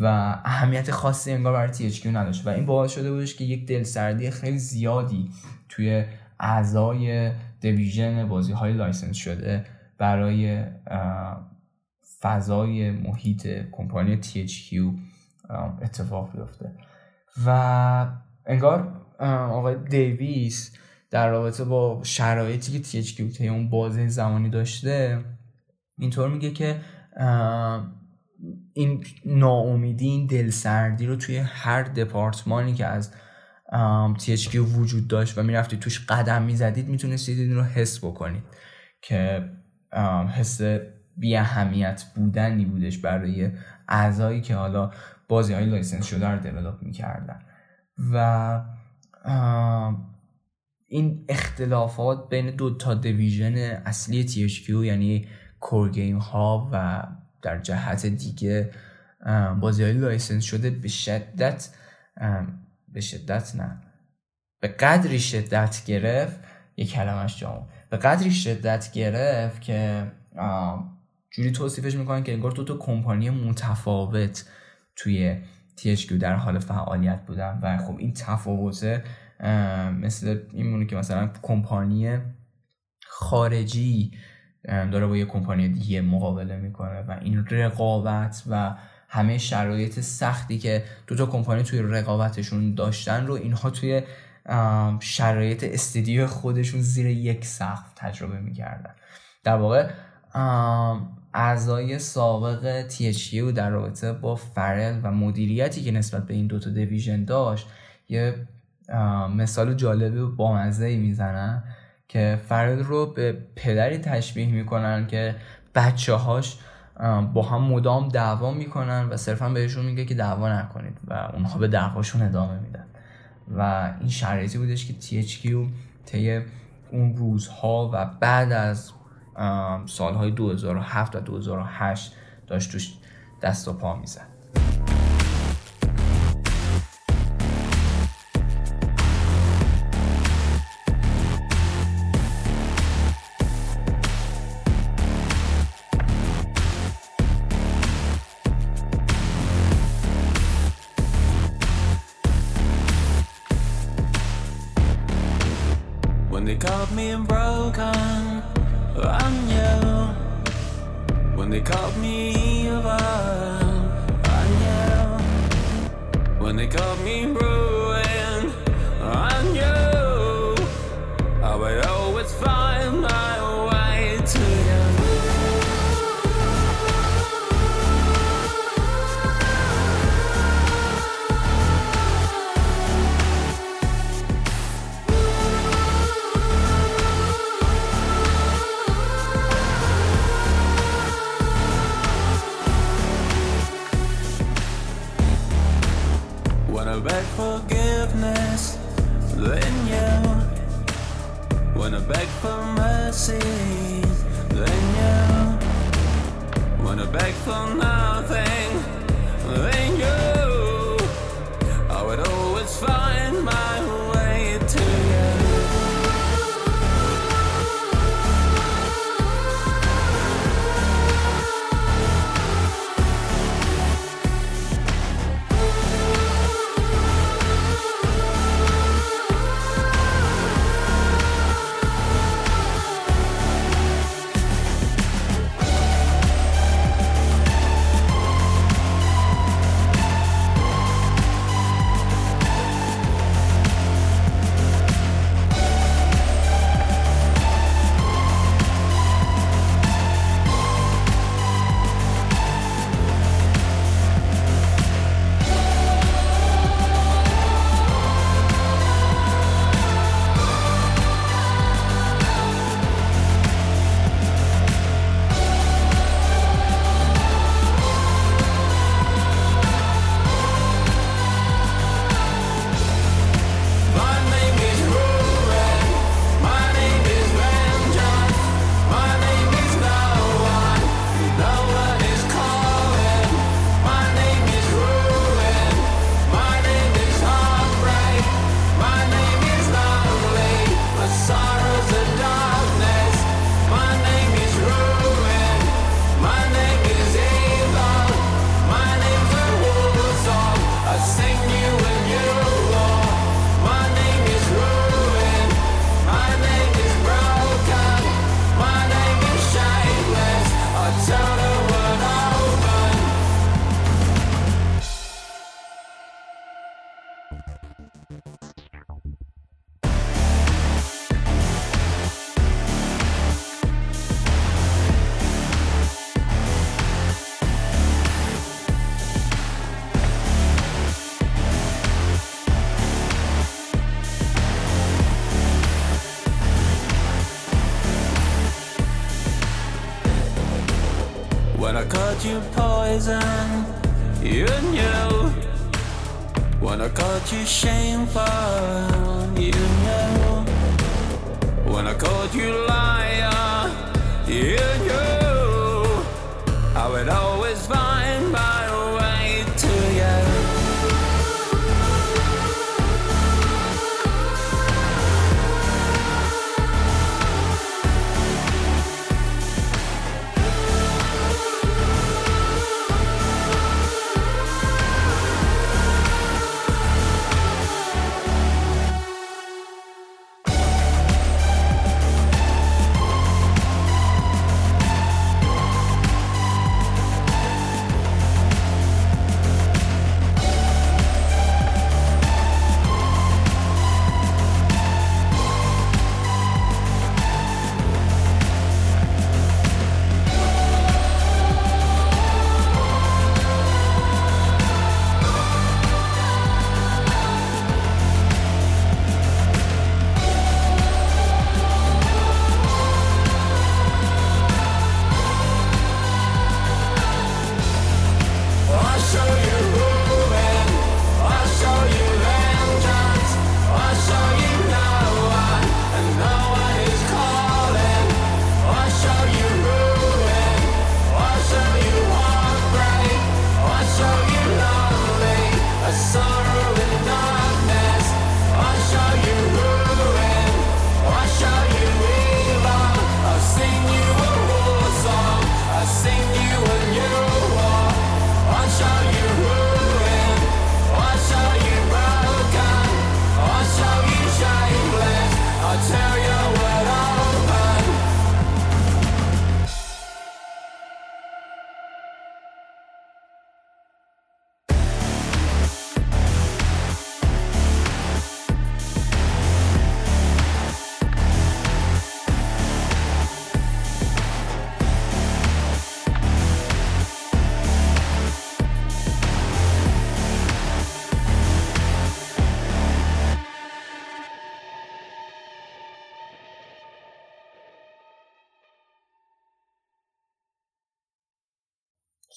و اهمیت خاصی انگار برای تی اچ کی نداشت و این باعث شده بودش که یک دلسردی خیلی زیادی توی اعضای دیویژن بازی های لایسنس شده برای فضای محیط کمپانی تی اچ کی اتفاق بیفته. و انگار آقای دیویس در رابطه با شرایطی که تی اچ کی توی اون بازه زمانی داشته اینطور میگه که این ناامیدی، این دلسردی رو توی هر دپارتمانی که از تی اچ کی وجود داشت و میرفتید توش قدم میزدید میتونستید این رو حس بکنید که حس بی اهمیت بودنی بودش برای اعضایی که حالا بازی های لایسنس شده رو دیولپ میکردن و این اختلافات بین دو تا دیویژن اصلی تی اچ کی یعنی کور گیم ها و در جهت دیگه بازی های لایسنس شده به شدت به شدت نه به قدری شدت گرفت یک کلمش جامعه به قدری شدت گرفت که جوری توصیفش میکنن که انگار تو تو کمپانی متفاوت توی تی اچ کی در حال فعالیت بودن و خب این تفاوته مثل این مونه که مثلا کمپانی خارجی داره با یه کمپانی دیگه مقابله میکنه و این رقابت و همه شرایط سختی که دو تا کمپانی توی رقابتشون داشتن رو اینها توی شرایط استودیو خودشون زیر یک سقف تجربه میکردن. در واقع اعضای سابق تی اچ کی در رابطه با فرل و مدیریتی که نسبت به این دوتا دیویژن داشت یه مثال جالب با مزه‌ای میزنن که فرل رو به پدری تشبیه میکنن که بچه هاش با هم مدام دعوا میکنن و صرفا بهشون میگه که دعوا نکنید و اونها به دعواشون ادامه میدن و این شرایطی بودش که تی اچ کی طی اون روزها و بعد از سالهای دو هزار و هفت و دو هزار و هشت داشت توش دست و پا میزد. wanna beg for nothing than you. I would always find my way to you. When I caught you poison, you knew. When I caught you shameful, you knew. When I caught you liar, you knew. I would always find my way to you.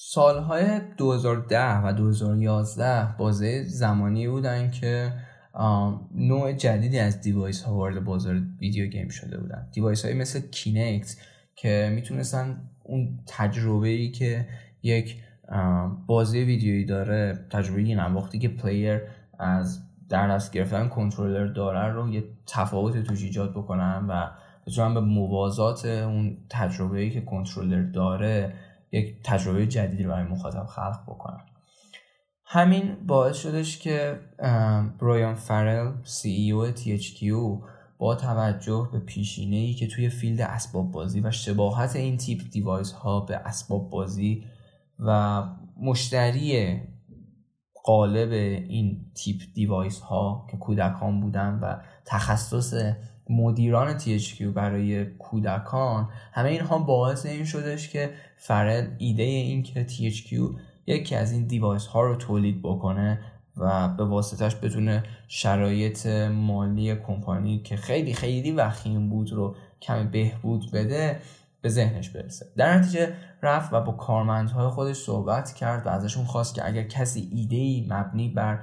سالهای دو هزار و ده و دو هزار و یازده بازه زمانی بودن که نوع جدیدی از دیوایس ها وارد بازار ویدیو گیم شده بودن. دیوایس هایی مثل کینکت که میتونستن اون تجربه‌ای که یک بازی ویدیویی داره، تجربه اینم وقتی که پلیر از در دست گرفتن کنترلر داره رو یه تفاوت توش ایجاد بکنن و بتونن به موازات اون تجربه‌ای که کنترلر داره یک تجربه جدیدی رو برای مخاطب خلق بکنن. همین باعث شدش که برایان فرل سی ای او تی اچ کیو با توجه به پیشینه‌ای که توی فیلد اسباب بازی و شباهت این تیپ دیوایس ها به اسباب بازی و مشتری قالب این تیپ دیوایس ها که کودکان بودن و تخصص مدیران تی اچ کیو برای کودکان، همه اینها باعث این شدش که فرل ایده این که تی اچ کیو یکی از این دیوایس ها رو تولید بکنه و به واسطش بتونه شرایط مالی کمپانی که خیلی خیلی وخیم بود رو کمی بهبود بده به ذهنش برسه. در نتیجه رفت و با کارمندهای خودش صحبت کرد و ازشون خواست که اگر کسی ایده‌ای مبنی بر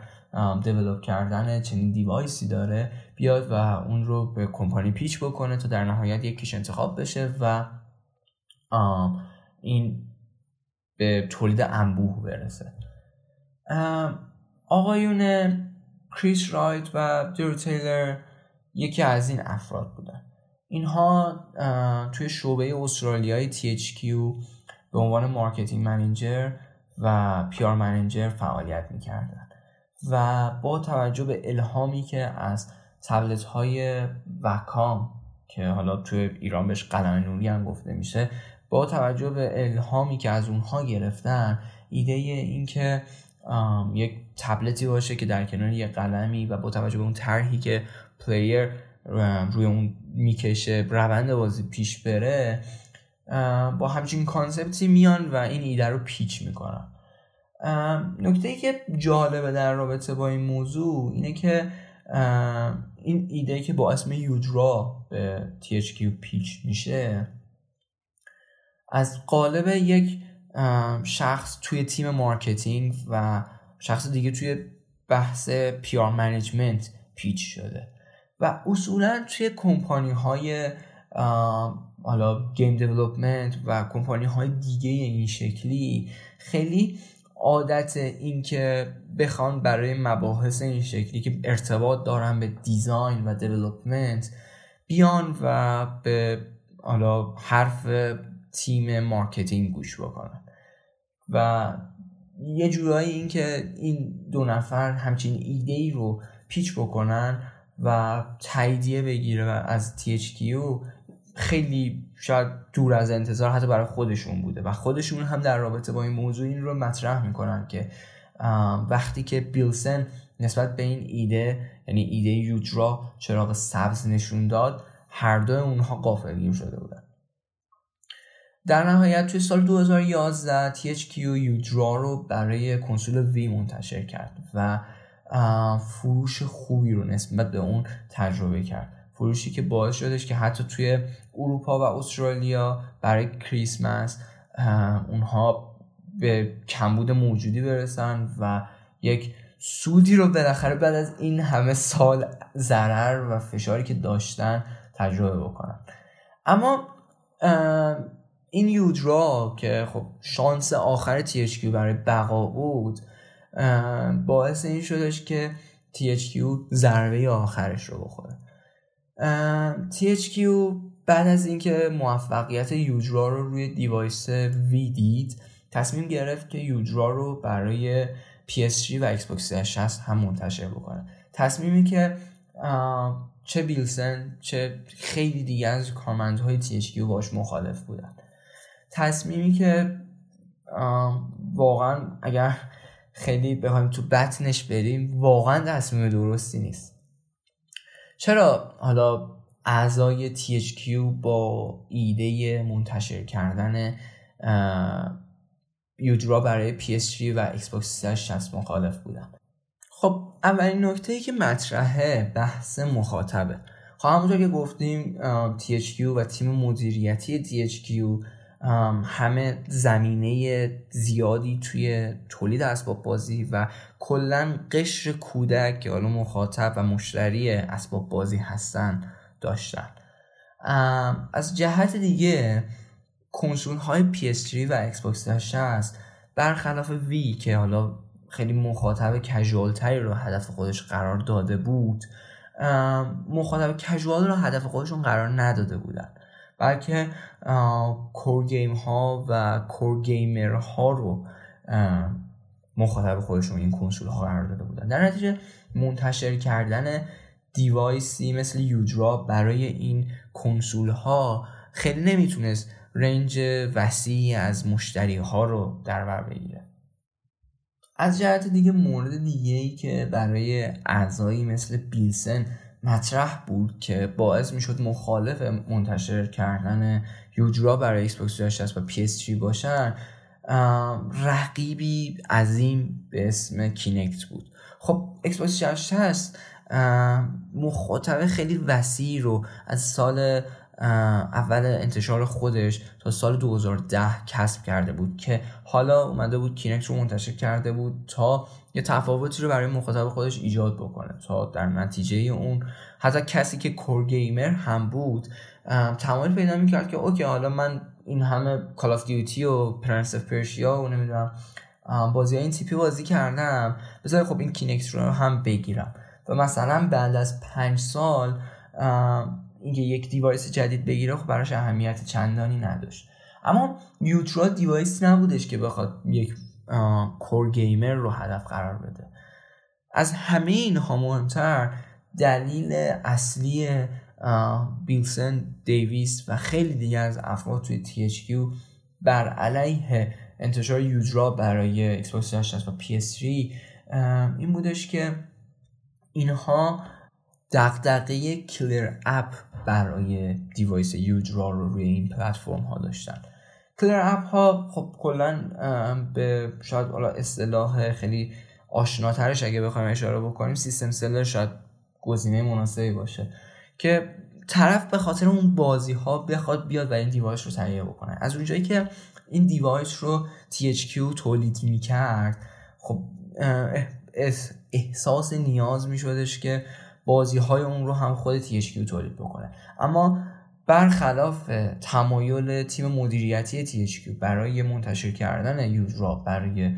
دیولپ کردن چنین دیوایسی داره بیاد و اون رو به کمپانی پیچ بکنه تا در نهایت یکیش انتخاب بشه و این به تولید انبوه برسه. آقایون کریس رایت و درو تیلر یکی از این افراد بودن. اینها توی شعبه استرالیای تی اچ کیو به عنوان مارکتینگ منیجر و پی آر منیجر فعالیت میکردن و با توجه به الهامی که از تبلت های وکام که حالا توی ایران بهش قلم نوری هم گفته میشه، با توجه به الهامی که از اونها گرفتن، ایده این که یک تبلتی باشه که در کنار یک قلمی و با توجه به اون طرحی که پلیر روی اون میکشه روند بازی پیش بره، با همچین کانسپتی میان و این ایده رو پیچ میکنن. نکته‌ای که جالبه در رابطه با این موضوع اینه که این ایده که با اسم یودرا به تی اچ کیو پیچ میشه از قالب یک شخص توی تیم مارکتینگ و شخص دیگه توی بحث پی آر منیجمنت پیچ شده و اصولا توی کمپانی های حالا گیم دیولپمنت و کمپانی های دیگه این شکلی خیلی عادت این که بخوان برای مباحث این شکلی که ارتباط دارن به دیزاین و دیولپمنت بیان و به حالا حرف تیم مارکتینگ گوش بکنن و یه جورایی این که این دو نفر همچین ایده‌ای رو پیچ بکنن و تاییدیه بگیره از تی اچ کیو خیلی شاید دور از انتظار حتی برای خودشون بوده و خودشون هم در رابطه با این موضوع این رو مطرح میکنن که وقتی که بیلسن نسبت به این ایده، یعنی ایده یودرا، چراغ سبز نشون داد، هر دوی اونها غافلگیر شده بودن. در نهایت توی سال دو هزار و یازده تی اچ کیو یودرا رو برای کنسول وی منتشر کرد و فروش خوبی رو نسبت به اون تجربه کرد، فروشی که باعث شدش که حتی توی اروپا و استرالیا برای کریسمس اونها به کمبود موجودی برسن و یک سودی رو بالاخره بعد از این همه سال ضرر و فشاری که داشتن تجربه بکنن. اما این یودرا که خب شانس آخر تی اچ کیو برای بقا بود، باعث این شدش که تی اچ کیو ضربه آخرش رو بخوره. تی اچ کیو بعد از اینکه موفقیت یودرا رو روی دیوایس وی دید، تصمیم گرفت که یودرا رو برای پی اس تری و ایکس باکس سیصد و شصت هم منتشر بکنه. تصمیمی که چه بیلسن چه خیلی دیگه از کارمندهای تی اچ کیو باش مخالف بودن. تصمیمی که واقعا اگر خیلی بخوایم تو بطنش بریم واقعا تصمیم درستی نیست. چرا حالا اعضای تی اچ کیو با ایده منتشر کردن یودرا برای پی اس تری و Xbox سیصد و شصت مخالف بودن؟ خب اولین نکته‌ای که مطرحه بحث مخاطبه. خب همونطور که گفتیم تی اچ کیو و تیم مدیریتی تی اچ کیو همه زمینه زیادی توی تولید اسباب بازی و کلاً قشر کودک که حالا مخاطب و مشتری اسباب بازی هستن داشتن. از جهت دیگه کنسول های پی اس تری و ایکس باکس داشته است، برخلاف وی که حالا خیلی مخاطب کژوال تری رو هدف خودش قرار داده بود، مخاطب کژوال رو هدف خودشون قرار نداده بودن، بلکه کور گیم ها و کور گیمر ها رو مخاطب خودشون این کنسول ها قرار داده بودن. در نتیجه منتشر کردن دیوایسی مثل یودراپ برای این کنسول ها خیلی نمیتونست رنج وسیعی از مشتری ها رو در بر بگیره. از جهت دیگه مورد دیگه‌ای که برای اعضایی مثل بیلسن مطرح بود که باعث میشد مخالف منتشر کردن یوجرا برای ایکس باکس سیصد و شصت و پی اس تری باشن، رقیبی عظیم به اسم کینکت بود. خب ایکس باکس سیصد و شصت مخاطب خیلی وسیع رو از سال اول انتشار خودش تا سال دو هزار و ده کسب کرده بود که حالا اومده بود کینکت رو منتشر کرده بود تا یه تفاوتی رو برای مخاطب خودش ایجاد بکنه، تا در نتیجه اون حتی کسی که کور گیمر هم بود تمایل پیدا می‌کرد که اوکی حالا من این همه کال آف دیوتی و پرنس اف پرشیا و نمیدونم بازی های این تیپی بازی کردم، بذار خب این کینکت رو هم بگیرم و مثلا بعد از پنج سال اینکه یک دیوایس جدید بگیره خب براش اهمیت چندانی نداشت. اما یوترا دیوایس نبودش که بخواد یک کور گیمر رو هدف قرار بده. از همه اینها مهمتر دلیل اصلی بیلسن، دیویس و خیلی دیگه از افراد توی تی اچ کیو بر علیه انتشار یوترا برای ایکس باکس سیصد و شصت و پی اس تری این بودش که اینها دغدغه کلیر اپ برای دیوایس یوجرا رو روی این پلتفرم ها داشتن. کلیر اپ ها خب کلا به شاید حالا اصطلاح خیلی آشناترش اگه بخوایم اشاره بکنیم سیستم سلر شاید گزینه مناسبی باشه که طرف به خاطر اون بازی ها بخواد بیاد و این دیوایس رو تهیه بکنه. از اونجایی که این دیوایس رو تی اچ کیو تولید میکرد خب احساس نیاز میشدش که بازی های اون رو هم خود تی اچ کیو تولید بکنه. اما برخلاف تمایل تیم مدیریتی تی اچ کیو برای منتشر کردن یوزرا برای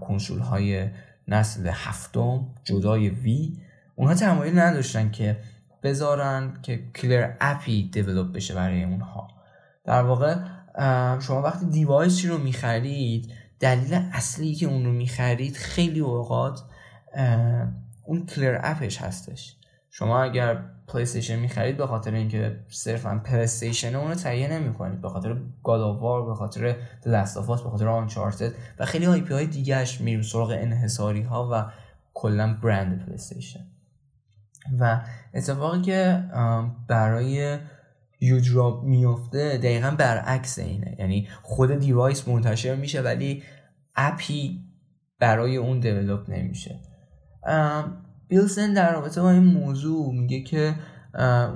کنسول های نسل هفتم جدای وی، اونها تمایل نداشتن که بذارن که کلیر اپی دیولپ بشه برای اونها. در واقع شما وقتی دیوایسی رو میخرید، دلیل اصلی که اون رو میخرید خیلی اوقات اون کلیر اپش هستش. شما اگر پلی استیشن می‌خرید به خاطر اینکه صرفاً پلی استیشن اون رو تهیه نمی‌کنید، به خاطر گاد آو وار، به خاطر د لاست آف آس، به خاطر آنچارتد و خیلی آی پی های دیگه‌اش میریم سراغ انحصاری‌ها و کلاً برند پلی استیشن. و اتفاقی که برای یوجرا میفته دقیقاً برعکس اینه، یعنی خود دیوایس منتشر میشه ولی اپی برای اون دیولپ نمیشه. بیلسن در رابطه با این موضوع میگه که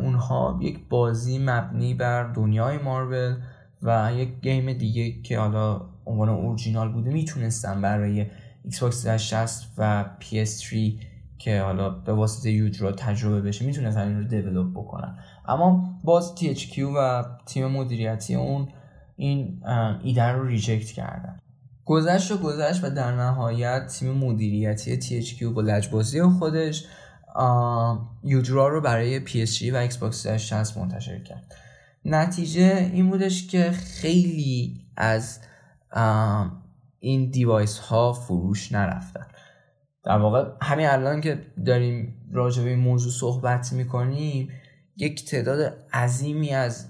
اونها یک بازی مبنی بر دنیای مارول و یک گیم دیگه که حالا عنوان اورجینال بوده میتونستن برای ایکس باکس سیصد و شصت و پی اس تری که حالا به واسطه یوجرا تجربه بشه میتونستن این رو دیولپ بکنن. اما باز تی اچ کیو و تیم مدیریتی اون این ایده رو ریجکت کردن. گذشت و گذشت و در نهایت تیم مدیریتی تی اچ کیو با لجبازی خودش یوجرا رو برای پی اس تری و ایکس باکس سیصد و شصت منتشر کرد. نتیجه این بودش که خیلی از این دیوایس ها فروش نرفتن. در واقع همین الان که داریم راجع به این موضوع صحبت میکنیم یک تعداد عظیمی از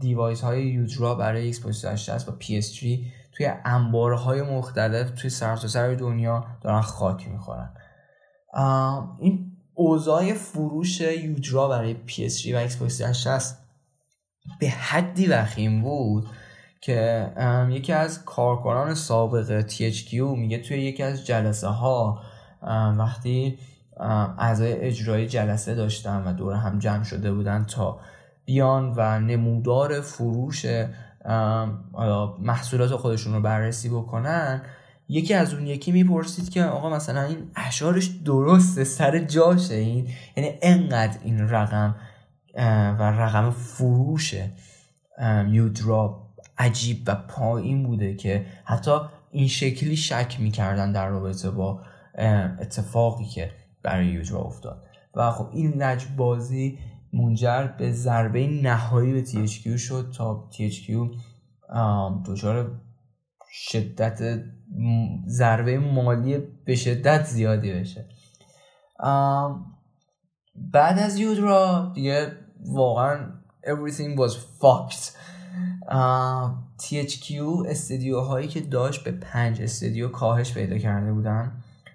دیوایس های یوجرا برای ایکس باکس سیصد و شصت و پی اس تری توی انبارهای مختلف توی سرتاسر دنیا دارن خاک میخورن. این اوضاع فروش یوجرا برای پی اس تری و ایکس باکس سیصد و شصت به حدی وخیم بود که یکی از کارکنان سابق تی اچ کیو میگه توی یکی از جلسه ها وقتی اعضای اجرایی جلسه داشتن و دور هم جمع شده بودن تا بیان و نمودار فروش محصولات خودشون رو بررسی بکنن، یکی از اون یکی میپرسید که آقا مثلا این اشعارش درسته، سر جاشه این، یعنی انقدر این رقم و رقم فروشه یودرا عجیب و پایین بوده که حتی این شکلی شک میکردن در رابطه با اتفاقی که برای یودرا افتاد و خب این لجبازی منجر به ضربه نهایی به تی اچ کیو شد تا تی اچ کیو دچار شدت ضربه مالی به شدت زیادی بشه. بعد از یودرا دیگه واقعا everything was fucked. تی اچ کیو استدیوهایی که داشت به پنج استدیو کاهش پیدا کرده بودن،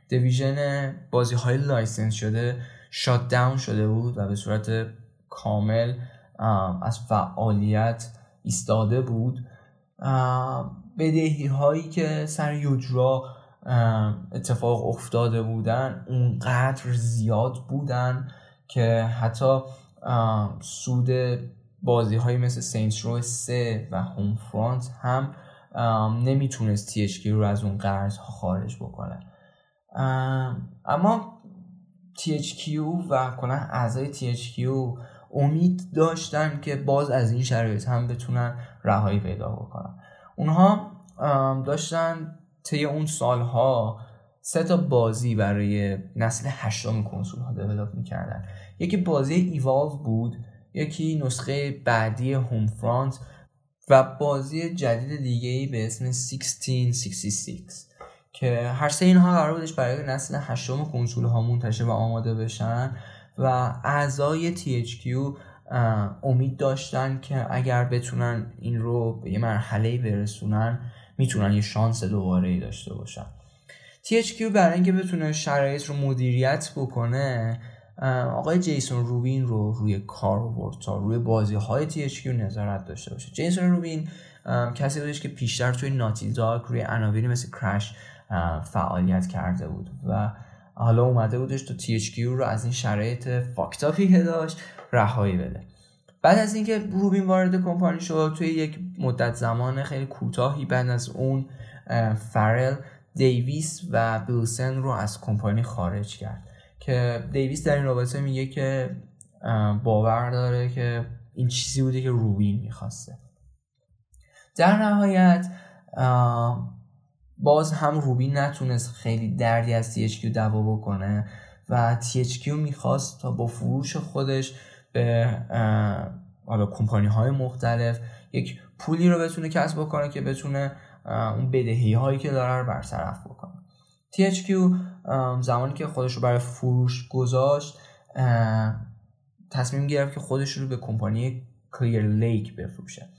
دیویژن بازی های لایسنس شده شات داون شده بود و به صورت کامل از فعالیت ایستاده بود. بدهی هایی که سر یودرا اتفاق افتاده بودن اونقدر زیاد بودن که حتی سود بازی هایی مثل سینتس رو سه و هوم فرانت هم نمیتونست تی اچ کی رو از اون قرض خارج بکنه. اما تی اچ کیو و کلا اعضای تی اچ کیو امید داشتن که باز از این شرایط هم بتونن رهایی پیدا بکنن. اونها داشتن طی اون سالها سه تا بازی برای نسل هشتم کنسول ها دیولپ میکردن. یکی بازی ایوالو بود، یکی نسخه بعدی هوم فرانت و بازی جدید دیگه‌ای به اسم هزار و سیصد و شصت و شش که هر سه اینها قرار بودش برای نسل هشتم کنسول ها منتشر و آماده بشن و اعضای تی اچ کیو امید داشتن که اگر بتونن این رو به یه مرحله برسونن میتونن یه شانس دوباره‌ای داشته باشن. تی اچ کیو برای اینکه بتونه شرایط رو مدیریت بکنه آقای جیسون روبین رو روی کار آورد تا روی بازی‌های تی اچ کیو نظارت داشته باشه. جیسون روبین کسی بودش که پیشتر توی ناتی داگ روی عناوینی مثل کرش فعالیت کرده بود و حالا اومده بودش تو تی اچ کیو رو از این شرایط فاکتاپی که داشت رهایی بده. بعد از اینکه روبین وارد کمپانی شد توی یک مدت زمان خیلی کوتاهی بعد از اون فرل دیویس و بیلسن رو از کمپانی خارج کرد که دیویس در این رابطه میگه که باور داره که این چیزی بوده که روبین میخواسته. در نهایت باز هم روبین نتونست خیلی دردی از تی اچ کیو دوا بکنه و تی اچ کیو میخواست تا با فروش خودش به حالا کمپانی های مختلف یک پولی رو بتونه کسب بکنه که بتونه اون بدهی هایی که داره رو برطرف بکنه. تی اچ کیو زمانی که خودش رو برای فروش گذاشت تصمیم گرفت که خودش رو به کمپانی کلیر لیک بفروشه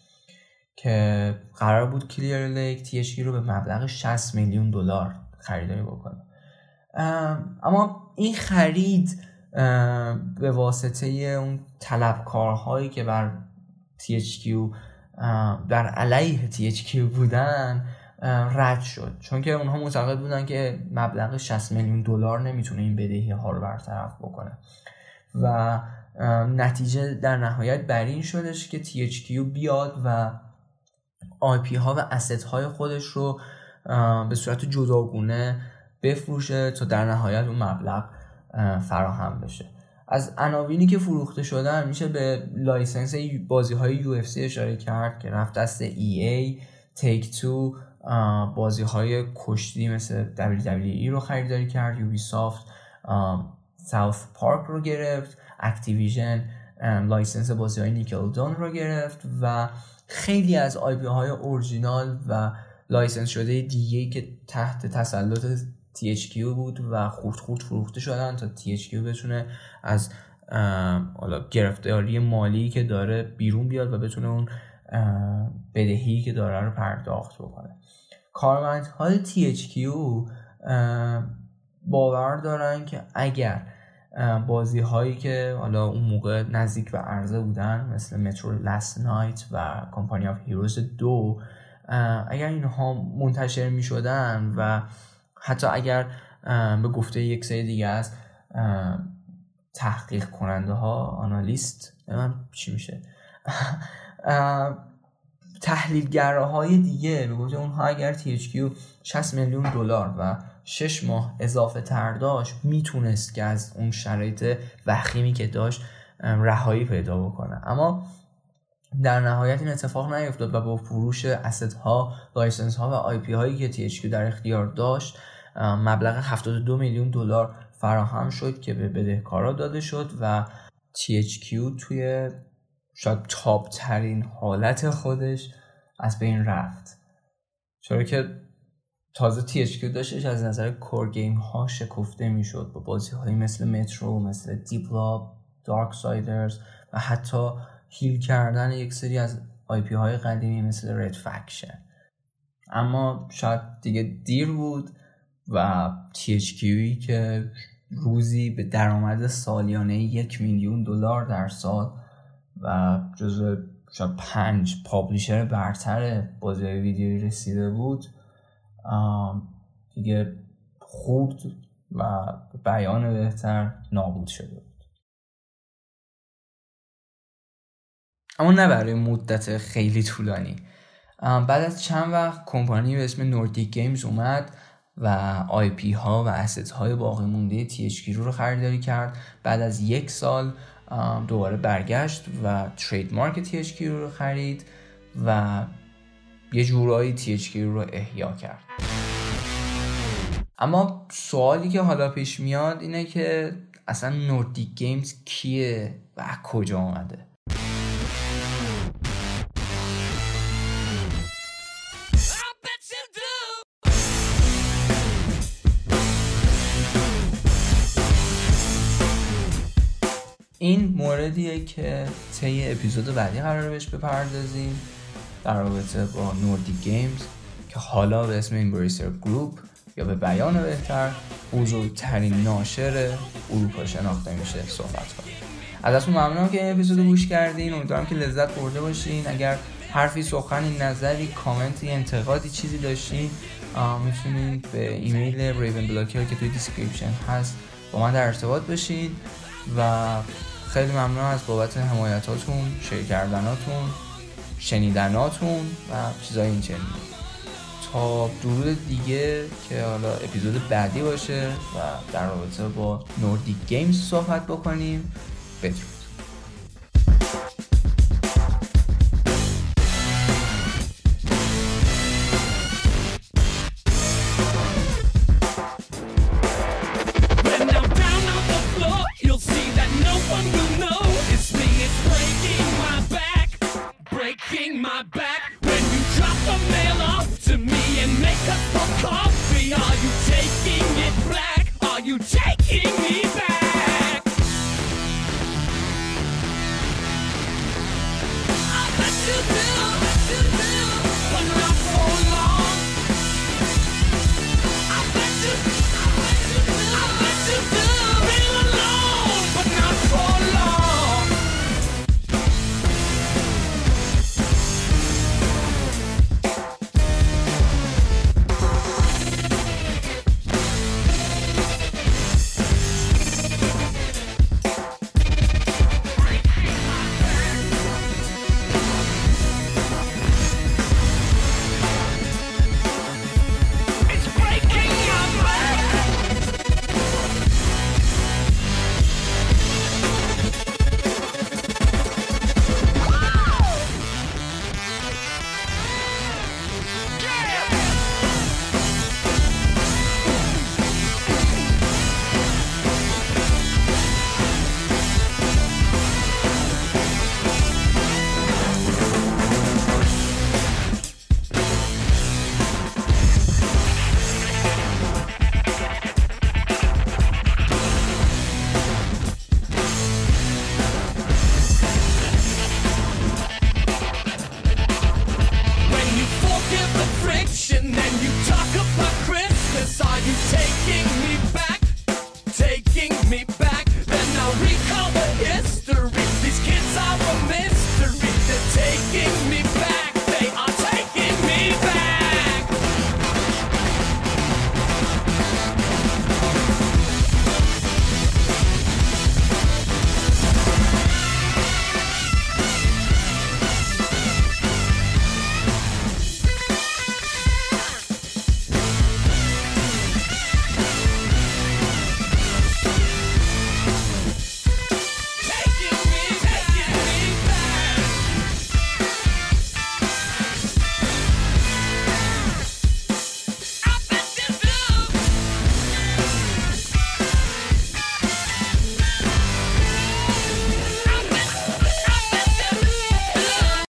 که قرار بود کلیر لیک تی اچ کی رو به مبلغ شصت میلیون دلار خریداری بکنه. اما این خرید به واسطه اون طلبکارهایی که بر تی اچ کی در علیه تی اچ کی بودن رد شد چون که اونها معتقد بودن که مبلغ شصت میلیون دلار نمیتونه این بدهی ها رو برطرف بکنه و نتیجه در نهایت بر این شدش که تی اچ کی بیاد و آیپی ها و اسست های خودش رو به صورت جداگونه بفروشه تا در نهایت اون مبلغ فراهم بشه. از عناوینی که فروخته شدن میشه به لایسنس بازی های یو اف سی اشاره کرد که رفت دست ای ای، تیک تو بازی های کشتی مثل دبلیو دبلیو ای رو خریداری کرد، یوبیسافت ساوث پارک رو گرفت، اکتیویژن لایسنس بازی های نیکلدون رو گرفت و خیلی از آیپی های اورجینال و لایسنس شده دیگه که تحت تسلط تی اچ کی بود و خورد خورد فروخته شدن تا تی اچ کی بتونه از حالا گرفتاری مالی که داره بیرون بیاد و بتونه اون بدهی که داره رو پرداخت بکنه. کارمندهای تی اچ کی باور دارن که اگر بازی هایی که حالا اون موقع نزدیک به عرضه بودن مثل مترو لاست نایت و کمپانی آف هیروز دو اگر اینها منتشر می شدن و حتی اگر به گفته یک سری دیگه از تحقیق کننده ها آنالیست من چی میشه تحلیلگرهای دیگه به گفته اونها اگر تی اچ کی شصت میلیون دلار و شش ماه اضافه تر داشت میتونست که از اون شرایط وخیمی که داشت رهایی پیدا بکنه. اما در نهایت این اتفاق نیفتاد و با فروش اسدها، لایسنس ها و آی پی هایی که تی اچ کیو در اختیار داشت مبلغ هفتاد و دو میلیون دلار فراهم شد که به بدهکارا داده شد و تی اچ کیو توی شاید تاپ ترین حالت خودش از بین رفت، چرا که تازه تی اچ کیو داشتش از نظر کور گیم ها شکفته می شد با بازی هایی مثل مترو، مثل دیپ لاب، دارک سایدرز و حتی هیل کردن یک سری از آی پی های قدیمی مثل رد فکشن. اما شاید دیگه دیر بود و تی اچ کیوی که روزی به درآمد سالیانه یک میلیون دلار در سال و جزو شاید پنج پابلیشر برتر بازی های ویدیویی رسیده بود دیگه خورد و بیان بهتر نابود شده بود. اما نه برای مدت خیلی طولانی. بعد از چند وقت کمپانی به اسم نوردیک گیمز اومد و آی پی ها و اسست های باقی مونده تی اچ کیو رو خریداری کرد. بعد از یک سال دوباره برگشت و ترید مارک تی اچ کیو رو خرید و یه جورایی تی اچ کیو رو احیا کرد. اما سوالی که حالا پیش میاد اینه که اصلا نوردیک گیمز کیه و از کجا آمده؟ این موردیه که طی اپیزود بعدی قرار بهش بپردازیم در رابطه با نوردیک گیمز که حالا به اسم امبریسر گروپ یا به بیان بهتر بزرگترین ناشر اروپا شناخته میشه صحبت کنیم. ازتون ممنونم که این اپیزودو گوش کردین، امیدوارم که لذت برده باشین. اگر حرفی، سخنی، نظری، کامنتی، انتقادی، چیزی داشتین میتونین به ایمیل ریون بلاکر که توی دیسکریپشن هست با من در ارتباط باشین و خیلی ممنون از بابت حمایتاتون، شیر کردناتون، شنیدناتون و چیزای این چنین. تا درود دیگه که حالا اپیزود بعدی باشه و در رابطه با نوردیک گیمز صحبت بکنیم. بدرود. Are you taking it black? Are you taking it?